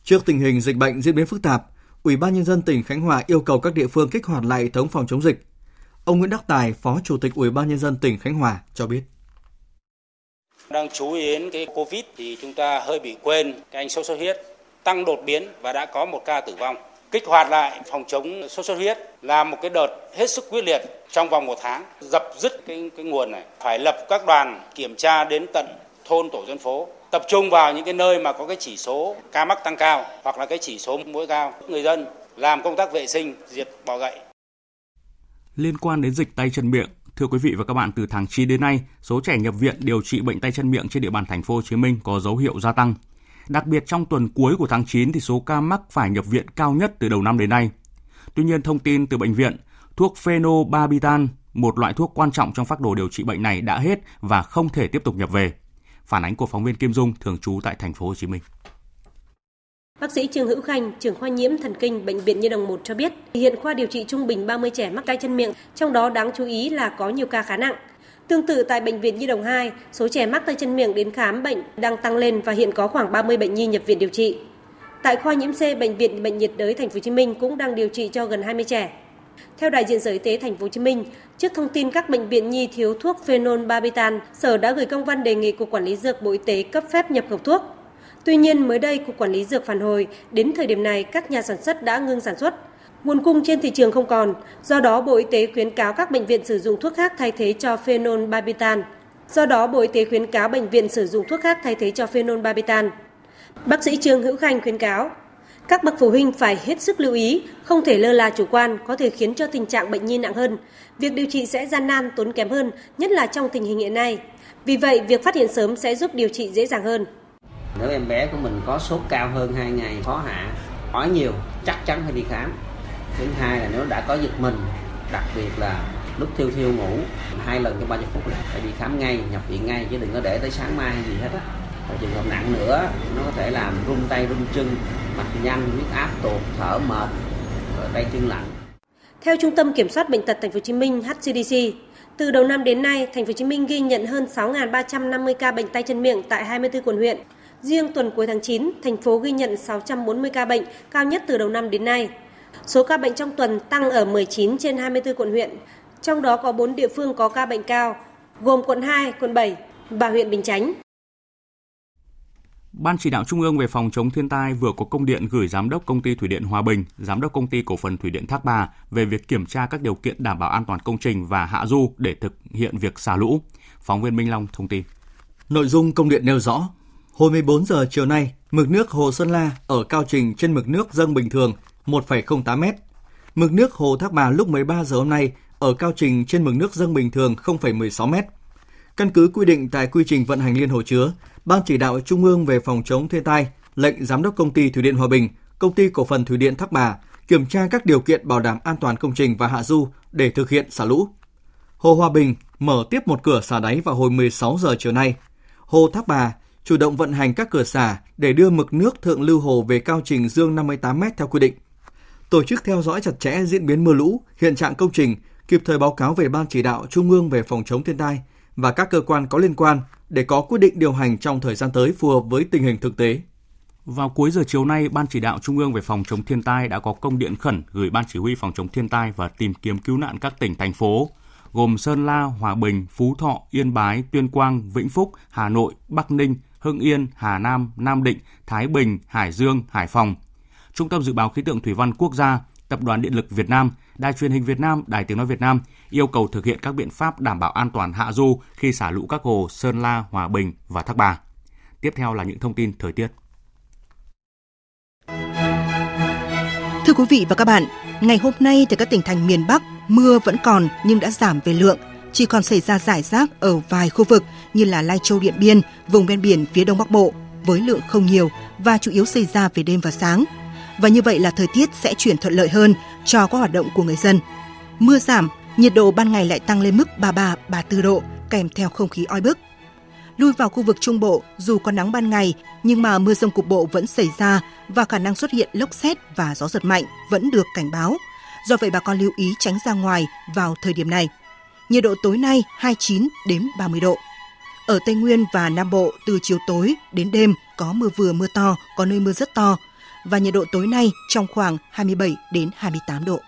Trước tình hình dịch bệnh diễn biến phức tạp, Ủy ban Nhân dân tỉnh Khánh Hòa yêu cầu các địa phương kích hoạt lại hệ thống phòng chống dịch. Ông Nguyễn Đắc Tài, Phó Chủ tịch Ủy ban Nhân dân tỉnh Khánh Hòa cho biết. Đang chú ý đến cái Covid thì chúng ta hơi bị quên cái anh sốt xuất huyết tăng đột biến và đã có một ca tử vong. Kích hoạt lại phòng chống sốt xuất huyết là một cái đợt hết sức quyết liệt trong vòng 1 tháng, dập dứt cái nguồn này. Phải lập các đoàn kiểm tra đến tận thôn tổ dân phố, tập trung vào những cái nơi mà có cái chỉ số ca mắc tăng cao hoặc là cái chỉ số muỗi cao. Người dân làm công tác vệ sinh, diệt bọ gậy. Liên quan đến dịch tay chân miệng, thưa quý vị và các bạn, từ tháng 9 đến nay, số trẻ nhập viện điều trị bệnh tay chân miệng trên địa bàn thành phố Hồ Chí Minh có dấu hiệu gia tăng. Đặc biệt trong tuần cuối của tháng 9 thì số ca mắc phải nhập viện cao nhất từ đầu năm đến nay. Tuy nhiên, thông tin từ bệnh viện, thuốc phenobarbital, một loại thuốc quan trọng trong phác đồ điều trị bệnh này đã hết và không thể tiếp tục nhập về. Phản ánh của phóng viên Kim Dung thường trú tại thành phố Hồ Chí Minh. Bác sĩ Trương Hữu Khanh, trưởng khoa nhiễm thần kinh bệnh viện Nhi đồng 1 cho biết, hiện khoa điều trị trung bình 30 trẻ mắc tay chân miệng, trong đó đáng chú ý là có nhiều ca khá nặng. Tương tự tại bệnh viện Nhi đồng 2, số trẻ mắc tay chân miệng đến khám bệnh đang tăng lên và hiện có khoảng 30 bệnh nhi nhập viện điều trị. Tại khoa nhiễm C bệnh viện Bệnh nhiệt đới thành phố Hồ Chí Minh cũng đang điều trị cho gần 20 trẻ. Theo đại diện Sở Y tế thành phố Hồ Chí Minh, trước thông tin các bệnh viện nhi thiếu thuốc phenobarbital, Sở đã gửi công văn đề nghị Cục Quản lý Dược Bộ Y tế cấp phép nhập khẩu thuốc. Tuy nhiên, mới đây Cục Quản lý Dược phản hồi, đến thời điểm này các nhà sản xuất đã ngưng sản xuất, nguồn cung trên thị trường không còn, do đó Bộ Y tế khuyến cáo các bệnh viện sử dụng thuốc khác thay thế cho phenobarbital. Bác sĩ Trương Hữu Khanh khuyến cáo các bậc phụ huynh phải hết sức lưu ý, không thể lơ là chủ quan, có thể khiến cho tình trạng bệnh nhi nặng hơn. Việc điều trị sẽ gian nan, tốn kém hơn, nhất là trong tình hình hiện nay. Vì vậy, việc phát hiện sớm sẽ giúp điều trị dễ dàng hơn. Nếu em bé của mình có sốt cao hơn 2 ngày, khó hạ, ói nhiều, chắc chắn phải đi khám. Thứ hai là nếu đã có giật mình, đặc biệt là lúc thiêu ngủ, 2 lần trong 30 phút là phải đi khám ngay, nhập viện ngay, chứ đừng có để tới sáng mai hay gì hết á. Trường hợp nặng nữa, nó có thể làm run tay, run chân, mạch nhanh, huyết áp tụt, thở mệt, tay chân lạnh. Theo Trung tâm Kiểm soát Bệnh tật Thành phố Hồ Chí Minh (HSBC), từ đầu năm đến nay, Thành phố Hồ Chí Minh ghi nhận hơn 6.350 ca bệnh tay chân miệng tại 24 quận huyện. Riêng tuần cuối tháng 9, thành phố ghi nhận 640 ca bệnh, cao nhất từ đầu năm đến nay. Số ca bệnh trong tuần tăng ở 19 trên 24 quận huyện, trong đó có 4 địa phương có ca bệnh cao, gồm quận 2, quận 7 và huyện Bình Chánh. Ban Chỉ đạo Trung ương về phòng chống thiên tai vừa có công điện gửi Giám đốc Công ty Thủy điện Hòa Bình, Giám đốc Công ty Cổ phần Thủy điện Thác Bà về việc kiểm tra các điều kiện đảm bảo an toàn công trình và hạ du để thực hiện việc xả lũ. Phóng viên Minh Long thông tin. Nội dung công điện nêu rõ, hồi 14 giờ chiều nay, mực nước hồ Sơn La ở cao trình trên mực nước dâng bình thường 1,08 m. Mực nước hồ Thác Bà lúc 13 giờ hôm nay ở cao trình trên mực nước dâng bình thường 0,16 m. Căn cứ quy định tại quy trình vận hành liên hồ chứa, Ban Chỉ đạo Trung ương về phòng chống thiên tai lệnh Giám đốc Công ty Thủy điện Hòa Bình, Công ty Cổ phần Thủy điện Thác Bà kiểm tra các điều kiện bảo đảm an toàn công trình và hạ du để thực hiện xả lũ. Hồ Hòa Bình mở tiếp một cửa xả đáy vào hồi 16 giờ chiều nay. Hồ Thác Bà chủ động vận hành các cửa xả để đưa mực nước thượng lưu hồ về cao trình dương 58m theo quy định. Tổ chức theo dõi chặt chẽ diễn biến mưa lũ, hiện trạng công trình, kịp thời báo cáo về Ban Chỉ đạo Trung ương về phòng chống thiên tai và các cơ quan có liên quan để có quyết định điều hành trong thời gian tới phù hợp với tình hình thực tế. Vào cuối giờ chiều nay, Ban Chỉ đạo Trung ương về phòng chống thiên tai đã có công điện khẩn gửi Ban Chỉ huy phòng chống thiên tai và tìm kiếm cứu nạn các tỉnh, thành phố, gồm Sơn La, Hòa Bình, Phú Thọ, Yên Bái, Tuyên Quang, Vĩnh Phúc, Hà Nội, Bắc Ninh, Hưng Yên, Hà Nam, Nam Định, Thái Bình, Hải Dương, Hải Phòng. Trung tâm Dự báo Khí tượng Thủy văn Quốc gia, Tập đoàn Điện lực Việt Nam, Đài Truyền hình Việt Nam, Đài Tiếng nói Việt Nam yêu cầu thực hiện các biện pháp đảm bảo an toàn hạ du khi xả lũ các hồ Sơn La, Hòa Bình và Thác Bà. Tiếp theo là những thông tin thời tiết. Thưa quý vị và các bạn, ngày hôm nay tại các tỉnh thành miền Bắc, mưa vẫn còn nhưng đã giảm về lượng, chỉ còn xảy ra rải rác ở vài khu vực như là Lai Châu, Điện Biên, vùng ven biển phía Đông Bắc Bộ với lượng không nhiều và chủ yếu xảy ra về đêm và sáng. Và như vậy là thời tiết sẽ chuyển thuận lợi hơn cho các hoạt động của người dân. Mưa giảm, nhiệt độ ban ngày lại tăng lên mức 33-34 độ, kèm theo không khí oi bức. Lui vào khu vực Trung Bộ, dù có nắng ban ngày, nhưng mà mưa dông cục bộ vẫn xảy ra và khả năng xuất hiện lốc sét và gió giật mạnh vẫn được cảnh báo. Do vậy bà con lưu ý tránh ra ngoài vào thời điểm này. Nhiệt độ tối nay 29-30 độ. Ở Tây Nguyên và Nam Bộ, từ chiều tối đến đêm có mưa vừa mưa to, có nơi mưa rất to. Và nhiệt độ tối nay trong khoảng 27-28 độ.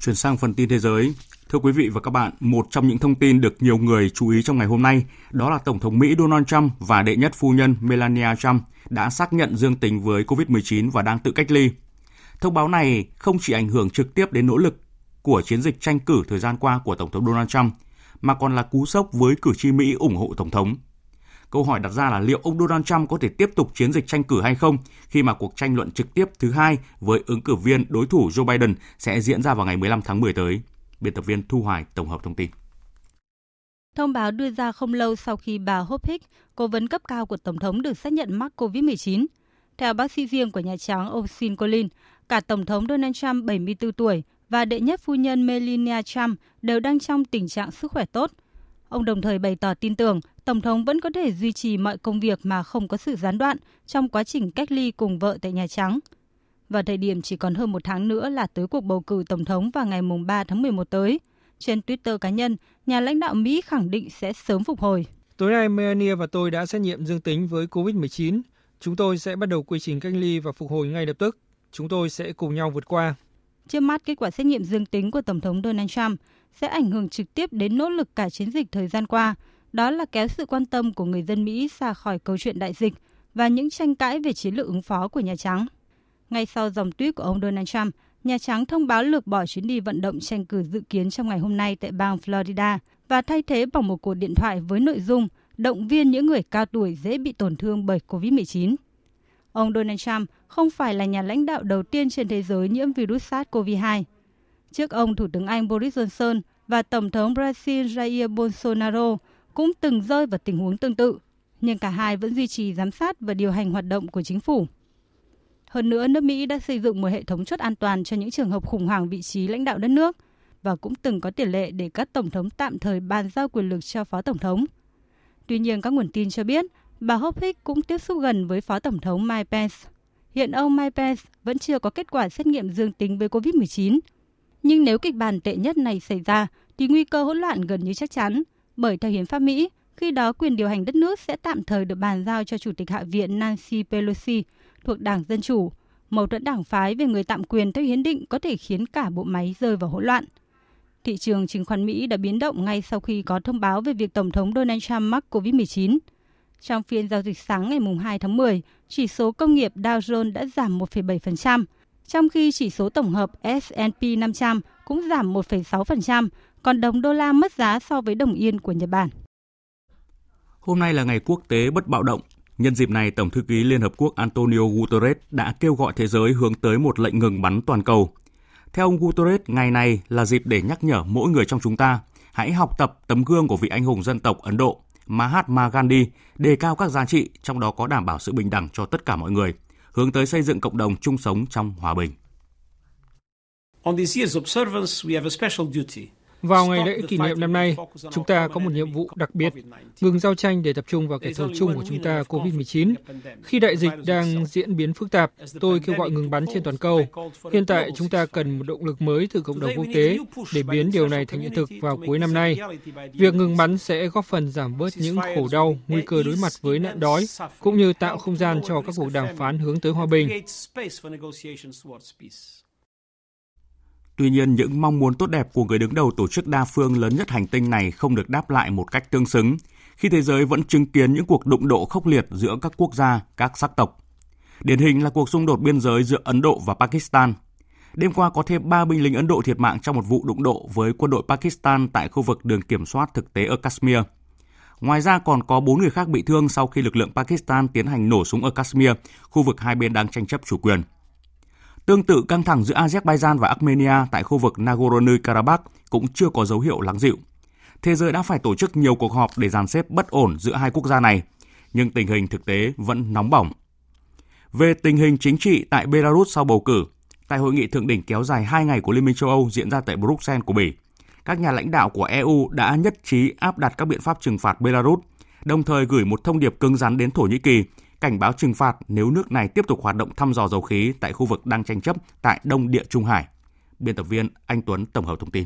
Chuyển sang phần tin thế giới. Thưa quý vị và các bạn, một trong những thông tin được nhiều người chú ý trong ngày hôm nay đó là Tổng thống Mỹ Donald Trump và đệ nhất phu nhân Melania Trump đã xác nhận dương tính với COVID-19 và đang tự cách ly. Thông báo này không chỉ ảnh hưởng trực tiếp đến nỗ lực của chiến dịch tranh cử thời gian qua của Tổng thống Donald Trump, mà còn là cú sốc với cử tri Mỹ ủng hộ Tổng thống. Câu hỏi đặt ra là liệu ông Donald Trump có thể tiếp tục chiến dịch tranh cử hay không khi mà cuộc tranh luận trực tiếp thứ hai với ứng cử viên đối thủ Joe Biden sẽ diễn ra vào ngày 15 tháng 10 tới. Biên tập viên Thu Hoài tổng hợp thông tin. Thông báo đưa ra không lâu sau khi bà Hope Hicks, cố vấn cấp cao của Tổng thống, được xác nhận mắc COVID-19. Theo bác sĩ riêng của Nhà Trắng ông Sean Collins, cả Tổng thống Donald Trump 74 tuổi và đệ nhất phu nhân Melania Trump đều đang trong tình trạng sức khỏe tốt. Ông đồng thời bày tỏ tin tưởng Tổng thống vẫn có thể duy trì mọi công việc mà không có sự gián đoạn trong quá trình cách ly cùng vợ tại Nhà Trắng. Vào thời điểm chỉ còn hơn một tháng nữa là tới cuộc bầu cử Tổng thống vào ngày 3 tháng 11 tới. Trên Twitter cá nhân, nhà lãnh đạo Mỹ khẳng định sẽ sớm phục hồi. Tối nay, Melania và tôi đã xét nghiệm dương tính với COVID-19. Chúng tôi sẽ bắt đầu quy trình cách ly và phục hồi ngay lập tức. Chúng tôi sẽ cùng nhau vượt qua. Trước mắt, kết quả xét nghiệm dương tính của Tổng thống Donald Trump sẽ ảnh hưởng trực tiếp đến nỗ lực cả chiến dịch thời gian qua. Đó là kéo sự quan tâm của người dân Mỹ xa khỏi câu chuyện đại dịch và những tranh cãi về chiến lược ứng phó của Nhà Trắng. Ngay sau dòng tweet của ông Donald Trump, Nhà Trắng thông báo lược bỏ chuyến đi vận động tranh cử dự kiến trong ngày hôm nay tại bang Florida và thay thế bằng một cuộc điện thoại với nội dung động viên những người cao tuổi dễ bị tổn thương bởi COVID-19. Ông Donald Trump không phải là nhà lãnh đạo đầu tiên trên thế giới nhiễm virus SARS-CoV-2. Trước ông, Thủ tướng Anh Boris Johnson và Tổng thống Brazil Jair Bolsonaro cũng từng rơi vào tình huống tương tự, nhưng cả hai vẫn duy trì giám sát và điều hành hoạt động của chính phủ. Hơn nữa, nước Mỹ đã xây dựng một hệ thống chốt an toàn cho những trường hợp khủng hoảng vị trí lãnh đạo đất nước và cũng từng có tiền lệ để các tổng thống tạm thời bàn giao quyền lực cho phó tổng thống. Tuy nhiên, các nguồn tin cho biết bà Hope Hicks cũng tiếp xúc gần với phó tổng thống Mike Pence. Hiện ông Mike Pence vẫn chưa có kết quả xét nghiệm dương tính với COVID-19. Nhưng nếu kịch bản tệ nhất này xảy ra thì nguy cơ hỗn loạn gần như chắc chắn, bởi theo hiến pháp Mỹ, khi đó quyền điều hành đất nước sẽ tạm thời được bàn giao cho Chủ tịch Hạ viện Nancy Pelosi thuộc Đảng Dân Chủ. Mâu thuẫn đảng phái về người tạm quyền theo hiến định có thể khiến cả bộ máy rơi vào hỗn loạn. Thị trường chứng khoán Mỹ đã biến động ngay sau khi có thông báo về việc Tổng thống Donald Trump mắc COVID-19. Trong phiên giao dịch sáng ngày 2 tháng 10, chỉ số công nghiệp Dow Jones đã giảm 1,7%, trong khi chỉ số tổng hợp S&P 500 cũng giảm 1,6%, còn đồng đô la mất giá so với đồng yên của Nhật Bản. Hôm nay là ngày quốc tế bất bạo động. Nhân dịp này, Tổng thư ký Liên Hợp Quốc Antonio Guterres đã kêu gọi thế giới hướng tới một lệnh ngừng bắn toàn cầu. Theo ông Guterres, ngày này là dịp để nhắc nhở mỗi người trong chúng ta hãy học tập tấm gương của vị anh hùng dân tộc Ấn Độ Mahatma Gandhi, đề cao các giá trị, trong đó có đảm bảo sự bình đẳng cho tất cả mọi người, hướng tới xây dựng cộng đồng chung sống trong hòa bình. Vào ngày lễ kỷ niệm năm nay, chúng ta có một nhiệm vụ đặc biệt, ngừng giao tranh để tập trung vào kẻ thù chung của chúng ta COVID-19. Khi đại dịch đang diễn biến phức tạp, tôi kêu gọi ngừng bắn trên toàn cầu. Hiện tại chúng ta cần một động lực mới từ cộng đồng quốc tế để biến điều này thành hiện thực vào cuối năm nay. Việc ngừng bắn sẽ góp phần giảm bớt những khổ đau, nguy cơ đối mặt với nạn đói, cũng như tạo không gian cho các cuộc đàm phán hướng tới hòa bình. Tuy nhiên, những mong muốn tốt đẹp của người đứng đầu tổ chức đa phương lớn nhất hành tinh này không được đáp lại một cách tương xứng, khi thế giới vẫn chứng kiến những cuộc đụng độ khốc liệt giữa các quốc gia, các sắc tộc. Điển hình là cuộc xung đột biên giới giữa Ấn Độ và Pakistan. Đêm qua có thêm 3 binh lính Ấn Độ thiệt mạng trong một vụ đụng độ với quân đội Pakistan tại khu vực đường kiểm soát thực tế ở Kashmir. Ngoài ra còn có 4 người khác bị thương sau khi lực lượng Pakistan tiến hành nổ súng ở Kashmir, khu vực hai bên đang tranh chấp chủ quyền. Tương tự, căng thẳng giữa Azerbaijan và Armenia tại khu vực Nagorno-Karabakh cũng chưa có dấu hiệu lắng dịu. Thế giới đã phải tổ chức nhiều cuộc họp để dàn xếp bất ổn giữa hai quốc gia này, nhưng tình hình thực tế vẫn nóng bỏng. Về tình hình chính trị tại Belarus sau bầu cử, tại hội nghị thượng đỉnh kéo dài 2 ngày của Liên minh châu Âu diễn ra tại Bruxelles của Bỉ, các nhà lãnh đạo của EU đã nhất trí áp đặt các biện pháp trừng phạt Belarus, đồng thời gửi một thông điệp cứng rắn đến Thổ Nhĩ Kỳ, cảnh báo trừng phạt nếu nước này tiếp tục hoạt động thăm dò dầu khí tại khu vực đang tranh chấp tại Đông Địa Trung Hải. Biên tập viên Anh Tuấn tổng hợp thông tin.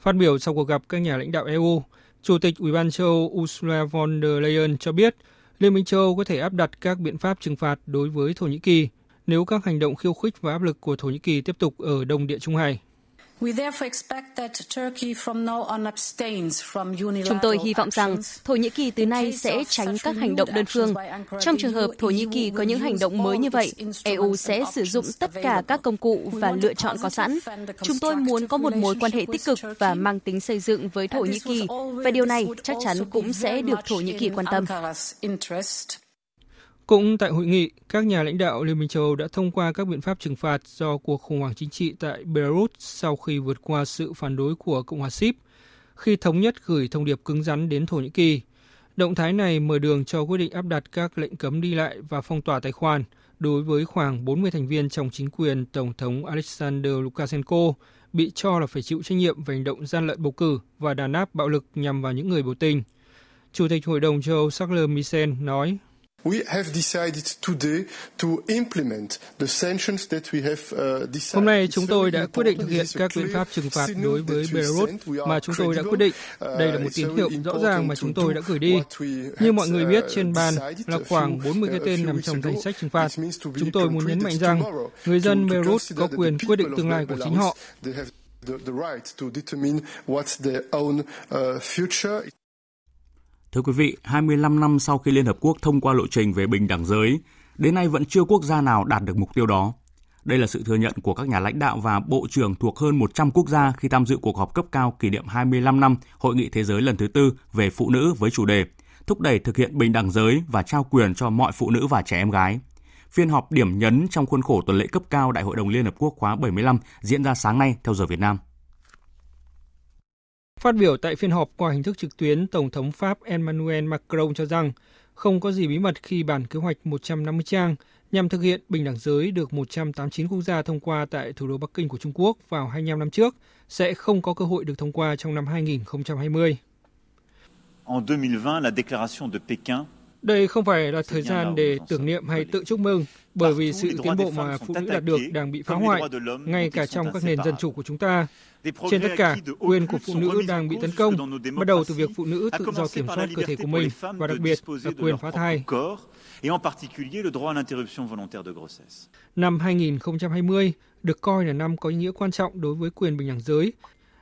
Phát biểu sau cuộc gặp các nhà lãnh đạo EU, Chủ tịch Ủy ban châu Âu Ursula von der Leyen cho biết Liên minh châu Âu có thể áp đặt các biện pháp trừng phạt đối với Thổ Nhĩ Kỳ nếu các hành động khiêu khích và áp lực của Thổ Nhĩ Kỳ tiếp tục ở Đông Địa Trung Hải. Chúng tôi hy vọng rằng Thổ Nhĩ Kỳ từ nay sẽ tránh các hành động đơn phương. Trong trường hợp Thổ Nhĩ Kỳ có những hành động mới như vậy, EU sẽ sử dụng tất cả các công cụ và lựa chọn có sẵn. Chúng tôi muốn có một mối quan hệ tích cực và mang tính xây dựng với Thổ Nhĩ Kỳ, và điều này chắc chắn cũng sẽ được Thổ Nhĩ Kỳ quan tâm. Cũng tại hội nghị, các nhà lãnh đạo Liên minh châu Âu đã thông qua các biện pháp trừng phạt do cuộc khủng hoảng chính trị tại Belarus sau khi vượt qua sự phản đối của Cộng hòa Síp. khi thống nhất gửi thông điệp cứng rắn đến Thổ Nhĩ Kỳ. Động thái này mở đường cho quyết định áp đặt các lệnh cấm đi lại và phong tỏa tài khoản đối với khoảng 40 thành viên trong chính quyền Tổng thống Alexander Lukashenko bị cho là phải chịu trách nhiệm về hành động gian lận bầu cử và đàn áp bạo lực nhằm vào những người biểu tình. Chủ tịch Hội đồng châu Âu Charles Michel nói: Hôm nay chúng tôi đã quyết định thực hiện các biện pháp trừng phạt đối với Belarus mà chúng tôi đã quyết định. Đây là một tín hiệu rõ ràng mà chúng tôi đã gửi đi. Như mọi người biết, trên bàn là khoảng 40 cái tên nằm trong danh sách trừng phạt. Chúng tôi muốn nhấn mạnh rằng người dân Belarus có quyền quyết định tương lai của chính họ. Thưa quý vị, 25 năm sau khi Liên Hợp Quốc thông qua lộ trình về bình đẳng giới, đến nay vẫn chưa quốc gia nào đạt được mục tiêu đó. Đây là sự thừa nhận của các nhà lãnh đạo và bộ trưởng thuộc hơn 100 quốc gia khi tham dự cuộc họp cấp cao kỷ niệm 25 năm Hội nghị Thế giới lần thứ 4 về phụ nữ với chủ đề thúc đẩy thực hiện bình đẳng giới và trao quyền cho mọi phụ nữ và trẻ em gái. Phiên họp điểm nhấn trong khuôn khổ tuần lễ cấp cao Đại hội đồng Liên Hợp Quốc khóa 75 diễn ra sáng nay theo giờ Việt Nam. Phát biểu tại phiên họp qua hình thức trực tuyến, Tổng thống Pháp Emmanuel Macron cho rằng không có gì bí mật khi bản kế hoạch 150 trang nhằm thực hiện bình đẳng giới được 189 quốc gia thông qua tại thủ đô Bắc Kinh của Trung Quốc vào 25 năm trước sẽ không có cơ hội được thông qua trong năm 2020. Đây không phải là thời gian để tưởng niệm hay tự chúc mừng, bởi vì sự tiến bộ mà phụ nữ đạt được đang bị phá hoại, ngay cả trong các nền dân chủ của chúng ta. Trên tất cả, quyền của phụ nữ đang bị tấn công, bắt đầu từ việc phụ nữ tự do kiểm soát cơ thể của mình, và đặc biệt là quyền phá thai. Năm 2020 được coi là năm có ý nghĩa quan trọng đối với quyền bình đẳng giới,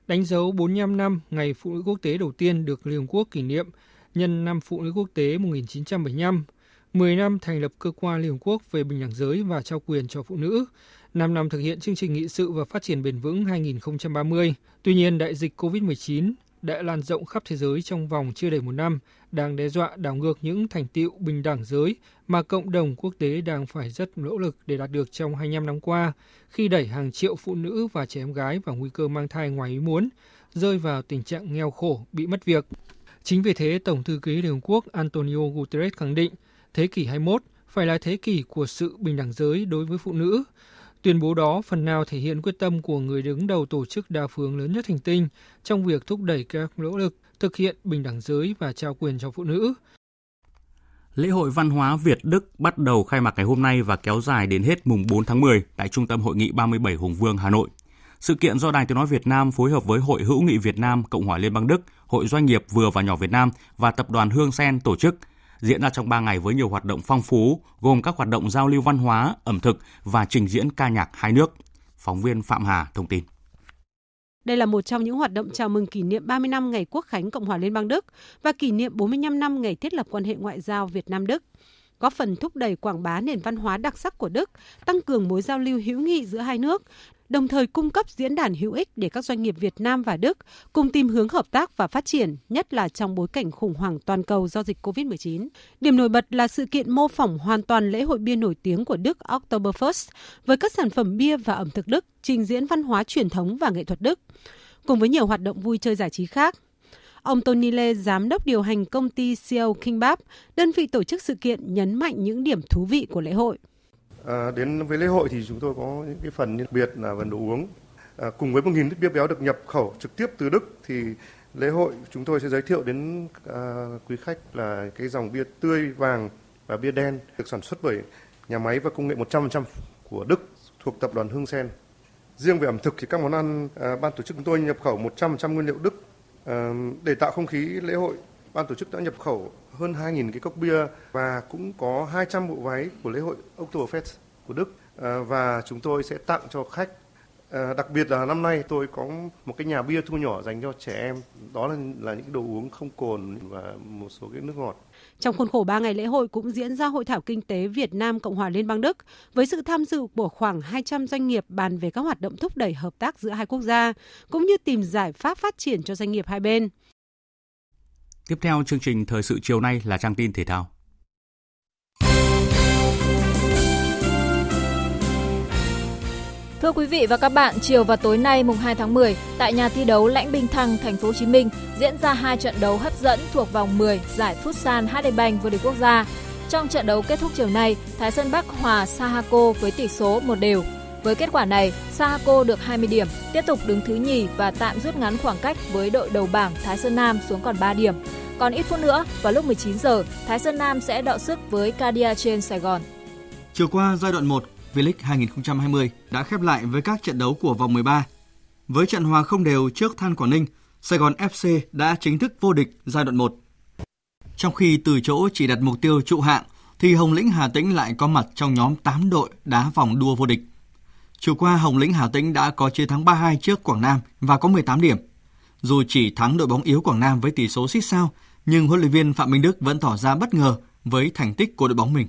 đánh dấu 45 năm Ngày Phụ nữ Quốc tế đầu tiên được Liên Hợp Quốc kỷ niệm, nhân năm Phụ nữ Quốc tế 1975, 10 năm thành lập Cơ quan Liên Hợp Quốc về Bình đẳng giới và trao quyền cho phụ nữ, 5 năm thực hiện chương trình nghị sự và phát triển bền vững 2030. Tuy nhiên, đại dịch COVID-19 đã lan rộng khắp thế giới trong vòng chưa đầy một năm, đang đe dọa đảo ngược những thành tựu bình đẳng giới mà cộng đồng quốc tế đang phải rất nỗ lực để đạt được trong 25 năm qua, khi đẩy hàng triệu phụ nữ và trẻ em gái vào nguy cơ mang thai ngoài ý muốn, rơi vào tình trạng nghèo khổ, bị mất việc. Chính vì thế, Tổng thư ký Liên Hợp Quốc Antonio Guterres khẳng định thế kỷ 21 phải là thế kỷ của sự bình đẳng giới đối với phụ nữ. Tuyên bố đó phần nào thể hiện quyết tâm của người đứng đầu tổ chức đa phương lớn nhất hành tinh trong việc thúc đẩy các nỗ lực thực hiện bình đẳng giới và trao quyền cho phụ nữ. Lễ hội văn hóa Việt-Đức bắt đầu khai mạc ngày hôm nay và kéo dài đến hết mùng 4 tháng 10 tại Trung tâm Hội nghị 37 Hùng Vương, Hà Nội. Sự kiện do Đài Tiếng nói Việt Nam phối hợp với Hội Hữu nghị Việt Nam, Cộng hòa Liên bang Đức, Hội Doanh nghiệp vừa và nhỏ Việt Nam và Tập đoàn Hương Sen tổ chức, diễn ra trong 3 ngày với nhiều hoạt động phong phú, gồm các hoạt động giao lưu văn hóa, ẩm thực và trình diễn ca nhạc hai nước. Phóng viên Phạm Hà thông tin. Đây là một trong những hoạt động chào mừng kỷ niệm 30 năm Ngày Quốc khánh Cộng hòa Liên bang Đức và kỷ niệm 45 năm ngày thiết lập quan hệ ngoại giao Việt Nam-Đức, góp phần thúc đẩy quảng bá nền văn hóa đặc sắc của Đức, tăng cường mối giao lưu hữu nghị giữa hai nước, đồng thời cung cấp diễn đàn hữu ích để các doanh nghiệp Việt Nam và Đức cùng tìm hướng hợp tác và phát triển, nhất là trong bối cảnh khủng hoảng toàn cầu do dịch COVID-19. Điểm nổi bật là sự kiện mô phỏng hoàn toàn lễ hội bia nổi tiếng của Đức Oktoberfest với các sản phẩm bia và ẩm thực Đức, trình diễn văn hóa truyền thống và nghệ thuật Đức, cùng với nhiều hoạt động vui chơi giải trí khác. Ông Tony Lê, giám đốc điều hành công ty CEO Kingbap, đơn vị tổ chức sự kiện, nhấn mạnh những điểm thú vị của lễ hội. Đến với lễ hội thì chúng tôi có những cái phần đặc biệt là phần đồ uống. Cùng với 1.000 lít bia béo được nhập khẩu trực tiếp từ Đức thì lễ hội chúng tôi sẽ giới thiệu đến quý khách là cái dòng bia tươi vàng và bia đen được sản xuất bởi nhà máy và công nghệ 100% của Đức thuộc tập đoàn Hương Sen. Riêng về ẩm thực thì các món ăn ban tổ chức chúng tôi nhập khẩu 100% nguyên liệu Đức. Để tạo không khí lễ hội, ban tổ chức đã nhập khẩu hơn 2.000 cái cốc bia và cũng có 200 bộ váy của lễ hội Oktoberfest của Đức và chúng tôi sẽ tặng cho khách. Đặc biệt là năm nay tôi có một cái nhà bia thu nhỏ dành cho trẻ em, đó là những đồ uống không cồn và một số cái nước ngọt. Trong khuôn khổ 3 ngày lễ hội cũng diễn ra hội thảo kinh tế Việt Nam Cộng hòa Liên bang Đức với sự tham dự của khoảng 200 doanh nghiệp bàn về các hoạt động thúc đẩy hợp tác giữa hai quốc gia cũng như tìm giải pháp phát triển cho doanh nghiệp hai bên. Tiếp theo chương trình thời sự chiều nay là trang tin thể thao. Thưa quý vị và các bạn, chiều và tối nay mùng 2 tháng 10, tại nhà thi đấu Lãnh Bình Thăng, Thành phố Hồ Chí Minh diễn ra hai trận đấu hấp dẫn thuộc vòng 10 giải Futsal HD Bank vô địch quốc gia. Trong trận đấu kết thúc chiều nay, Thái Sơn Bắc hòa Sahako với tỷ số 1-0. Với kết quả này, Sahako được 20 điểm, tiếp tục đứng thứ nhì và tạm rút ngắn khoảng cách với đội đầu bảng Thái Sơn Nam xuống còn 3 điểm. Còn ít phút nữa, vào lúc 19 giờ, Thái Sơn Nam sẽ đọ sức với Cadia trên Sài Gòn. Chiều qua, giai đoạn 1 V-League 2020 đã khép lại với các trận đấu của vòng 13. Với trận hòa không đều trước Than Quảng Ninh, Sài Gòn FC đã chính thức vô địch giai đoạn 1. Trong khi từ chỗ chỉ đặt mục tiêu trụ hạng, thì Hồng Lĩnh Hà Tĩnh lại có mặt trong nhóm 8 đội đá vòng đua vô địch. Chiều qua, Hồng Lĩnh Hà Tĩnh đã có chiến thắng 3-2 trước Quảng Nam và có 18 điểm. Dù chỉ thắng đội bóng yếu Quảng Nam với tỷ số xít sao, nhưng huấn luyện viên Phạm Minh Đức vẫn tỏ ra bất ngờ với thành tích của đội bóng mình.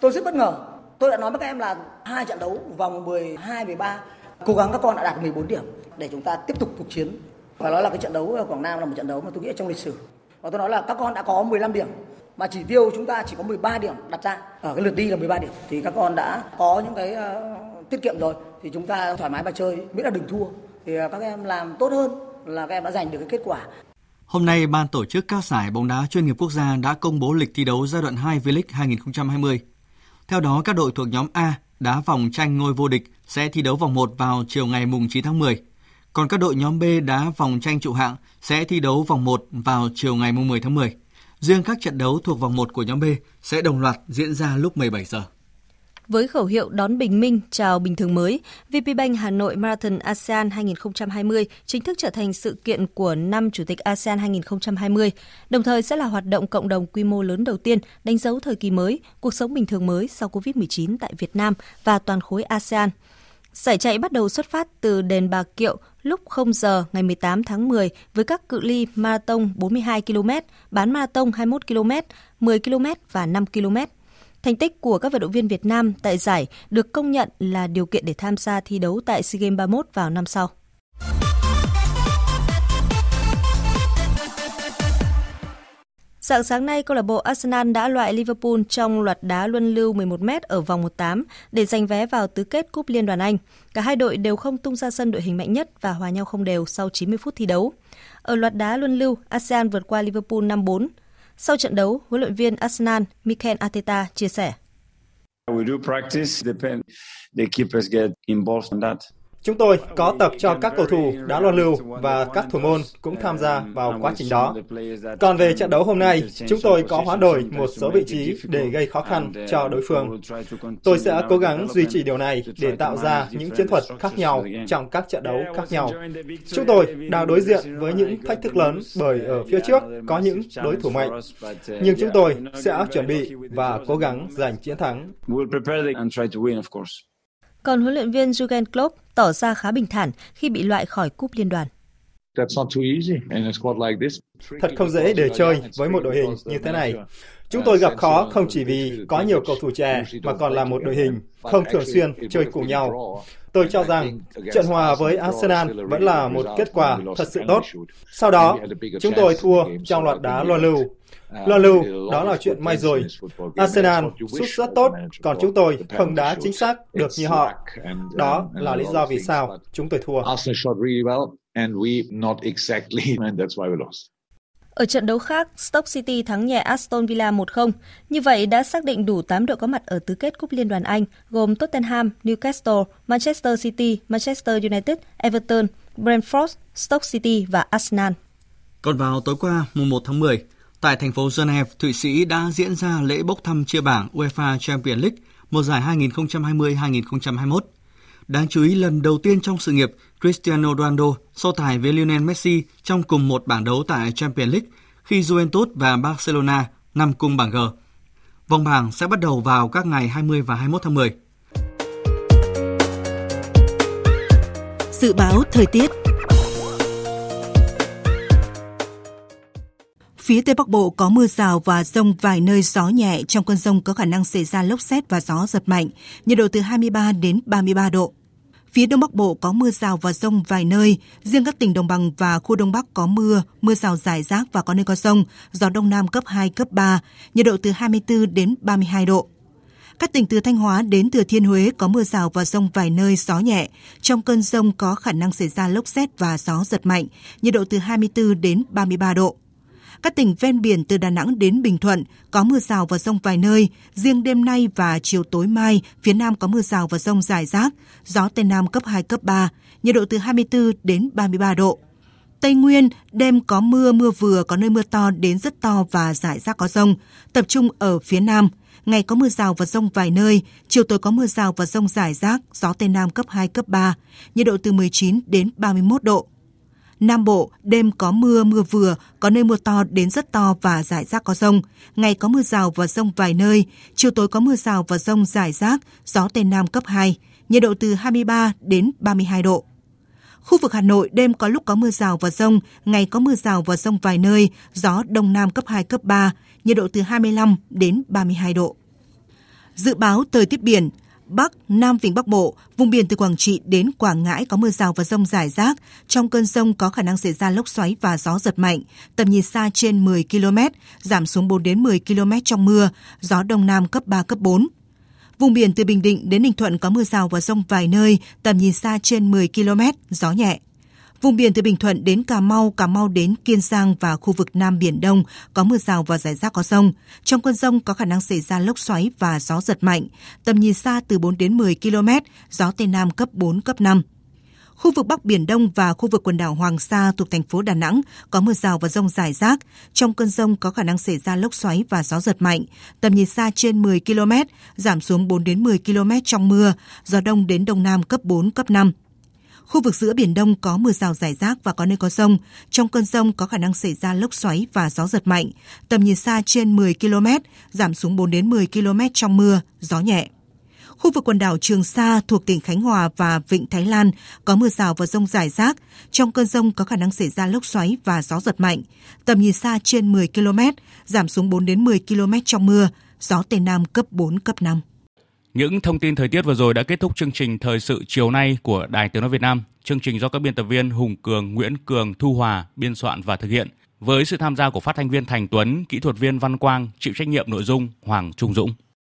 Tôi rất bất ngờ. Tôi đã nói với các em là hai trận đấu vòng 12, 13, cố gắng các con đã đạt 14 điểm để chúng ta tiếp tục cuộc chiến. Phải nói là cái trận đấu ở Quảng Nam là một trận đấu mà tôi nghĩ trong lịch sử. Và tôi nói là các con đã có 15 điểm, mà chỉ tiêu chúng ta chỉ có 13 điểm đặt ra. Ở cái lượt đi là 13 điểm, thì các con đã có những cái tiết kiệm rồi, thì chúng ta thoải mái mà chơi, miễn là đừng thua. Thì các em làm tốt hơn là các em đã giành được cái kết quả. Hôm nay, ban tổ chức các giải bóng đá chuyên nghiệp quốc gia đã công bố lịch thi đấu giai đoạn 2 V-League 2020. Theo đó, các đội thuộc nhóm A đá vòng tranh ngôi vô địch sẽ thi đấu vòng 1 vào chiều ngày 9 tháng 10. Còn các đội nhóm B đá vòng tranh trụ hạng sẽ thi đấu vòng 1 vào chiều ngày 10 tháng 10. Riêng các trận đấu thuộc vòng 1 của nhóm B sẽ đồng loạt diễn ra lúc 17 giờ. Với khẩu hiệu đón bình minh, chào bình thường mới, VPBank Hà Nội Marathon ASEAN 2020 chính thức trở thành sự kiện của năm Chủ tịch ASEAN 2020, đồng thời sẽ là hoạt động cộng đồng quy mô lớn đầu tiên đánh dấu thời kỳ mới, cuộc sống bình thường mới sau Covid-19 tại Việt Nam và toàn khối ASEAN. Giải chạy bắt đầu xuất phát từ đền Bà Kiệu lúc 0 giờ ngày 18 tháng 10 với các cự ly marathon 42 km, bán marathon 21 km, 10 km và 5 km. Thành tích của các vận động viên Việt Nam tại giải được công nhận là điều kiện để tham gia thi đấu tại SEA Games 31 vào năm sau. Sáng sáng nay, câu lạc bộ Arsenal đã loại Liverpool trong loạt đá luân lưu 11m ở vòng 1/8 để giành vé vào tứ kết Cúp Liên đoàn Anh. Cả hai đội đều không tung ra sân đội hình mạnh nhất và hòa nhau không đều sau 90 phút thi đấu. Ở loạt đá luân lưu, Arsenal vượt qua Liverpool 5-4. Sau trận đấu, huấn luyện viên Arsenal Mikel Arteta chia sẻ: "Chúng tôi có tập cho các cầu thủ đá luân lưu và các thủ môn cũng tham gia vào quá trình đó. Còn về trận đấu hôm nay, chúng tôi có hoán đổi một số vị trí để gây khó khăn cho đối phương. Tôi sẽ cố gắng duy trì điều này để tạo ra những chiến thuật khác nhau trong các trận đấu khác nhau. Chúng tôi đang đối diện với những thách thức lớn bởi ở phía trước có những đối thủ mạnh. Nhưng chúng tôi sẽ chuẩn bị và cố gắng giành chiến thắng." Còn huấn luyện viên Jurgen Klopp tỏ ra khá bình thản khi bị loại khỏi Cúp Liên đoàn. "Thật không dễ để chơi với một đội hình như thế này. Chúng tôi gặp khó không chỉ vì có nhiều cầu thủ trẻ mà còn là một đội hình không thường xuyên chơi cùng nhau. Tôi cho rằng trận hòa với Arsenal vẫn là một kết quả thật sự tốt. Sau đó, chúng tôi thua trong loạt đá luân lưu. Luân lưu, đó là chuyện may rồi. Arsenal sút rất tốt, còn chúng tôi không đá chính xác được như họ. Đó là lý do vì sao chúng tôi thua." Ở trận đấu khác, Stoke City thắng nhẹ Aston Villa 1-0. Như vậy đã xác định đủ 8 đội có mặt ở tứ kết Cúp Liên đoàn Anh, gồm Tottenham, Newcastle, Manchester City, Manchester United, Everton, Brentford, Stoke City và Arsenal. Còn vào tối qua, mùng 1 tháng 10, tại thành phố Geneva, Thụy Sĩ đã diễn ra lễ bốc thăm chia bảng UEFA Champions League, mùa giải 2020-2021. Đáng chú ý, lần đầu tiên trong sự nghiệp, Cristiano Ronaldo so tài với Lionel Messi trong cùng một bảng đấu tại Champions League khi Juventus và Barcelona nằm cùng bảng G. Vòng bảng sẽ bắt đầu vào các ngày 20 và 21 tháng 10. Dự báo thời tiết. Phía Tây Bắc Bộ có mưa rào và dông vài nơi, gió nhẹ, trong cơn dông có khả năng xảy ra lốc sét và gió giật mạnh, nhiệt độ từ 23 đến 33 độ. Phía Đông Bắc Bộ có mưa rào và dông vài nơi, riêng các tỉnh Đồng Bằng và khu Đông Bắc có mưa, mưa rào rải rác và có nơi có dông, gió Đông Nam cấp 2, cấp 3, nhiệt độ từ 24 đến 32 độ. Các tỉnh từ Thanh Hóa đến Thừa Thiên Huế có mưa rào và dông vài nơi, gió nhẹ. Trong cơn dông có khả năng xảy ra lốc sét và gió giật mạnh, nhiệt độ từ 24 đến 33 độ. Các tỉnh ven biển từ Đà Nẵng đến Bình Thuận có mưa rào và dông vài nơi. Riêng đêm nay và chiều tối mai, phía Nam có mưa rào và dông rải rác, gió Tây Nam cấp 2, cấp 3, nhiệt độ từ 24 đến 33 độ. Tây Nguyên, đêm có mưa, mưa vừa, có nơi mưa to đến rất to và rải rác có dông, tập trung ở phía Nam. Ngày có mưa rào và dông vài nơi, chiều tối có mưa rào và dông rải rác, gió Tây Nam cấp 2, cấp 3, nhiệt độ từ 19 đến 31 độ. Nam Bộ, đêm có mưa, mưa vừa, có nơi mưa to đến rất to và rải rác có dông. Ngày có mưa rào và dông vài nơi, chiều tối có mưa rào và dông rải rác, gió Tây Nam cấp 2, nhiệt độ từ 23 đến 32 độ. Khu vực Hà Nội, đêm có lúc có mưa rào và dông, ngày có mưa rào và dông vài nơi, gió Đông Nam cấp 2, cấp 3, nhiệt độ từ 25 đến 32 độ. Dự báo thời tiết biển. Bắc, Nam Vịnh Bắc Bộ, vùng biển từ Quảng Trị đến Quảng Ngãi có mưa rào và dông rải rác. Trong cơn dông có khả năng xảy ra lốc xoáy và gió giật mạnh, tầm nhìn xa trên 10 km, giảm xuống 4 đến 10 km trong mưa, gió Đông Nam cấp 3, cấp 4. Vùng biển từ Bình Định đến Ninh Thuận có mưa rào và dông vài nơi, tầm nhìn xa trên 10 km, gió nhẹ. Vùng biển từ Bình Thuận đến Cà Mau đến Kiên Giang và khu vực Nam Biển Đông có mưa rào và rải rác có dông. Trong cơn dông có khả năng xảy ra lốc xoáy và gió giật mạnh, tầm nhìn xa từ 4 đến 10 km, gió Tây Nam cấp 4, cấp 5. Khu vực Bắc Biển Đông và khu vực quần đảo Hoàng Sa thuộc thành phố Đà Nẵng có mưa rào và dông rải rác. Trong cơn dông có khả năng xảy ra lốc xoáy và gió giật mạnh, tầm nhìn xa trên 10 km, giảm xuống 4 đến 10 km trong mưa, gió Đông đến Đông Nam cấp 4, cấp 5. Khu vực giữa Biển Đông có mưa rào rải rác và có nơi có dông. Trong cơn dông có khả năng xảy ra lốc xoáy và gió giật mạnh, tầm nhìn xa trên 10 km, giảm xuống 4 đến 10 km trong mưa, gió nhẹ. Khu vực quần đảo Trường Sa thuộc tỉnh Khánh Hòa và Vịnh Thái Lan có mưa rào và dông rải rác. Trong cơn dông có khả năng xảy ra lốc xoáy và gió giật mạnh, tầm nhìn xa trên 10 km, giảm xuống 4 đến 10 km trong mưa, gió Tây Nam cấp 4, cấp 5. Những thông tin thời tiết vừa rồi đã kết thúc chương trình Thời sự chiều nay của Đài Tiếng nói Việt Nam. Chương trình do các biên tập viên Hùng Cường, Nguyễn Cường, Thu Hòa biên soạn và thực hiện với sự tham gia của phát thanh viên Thành Tuấn, kỹ thuật viên Văn Quang, chịu trách nhiệm nội dung Hoàng Trung Dũng.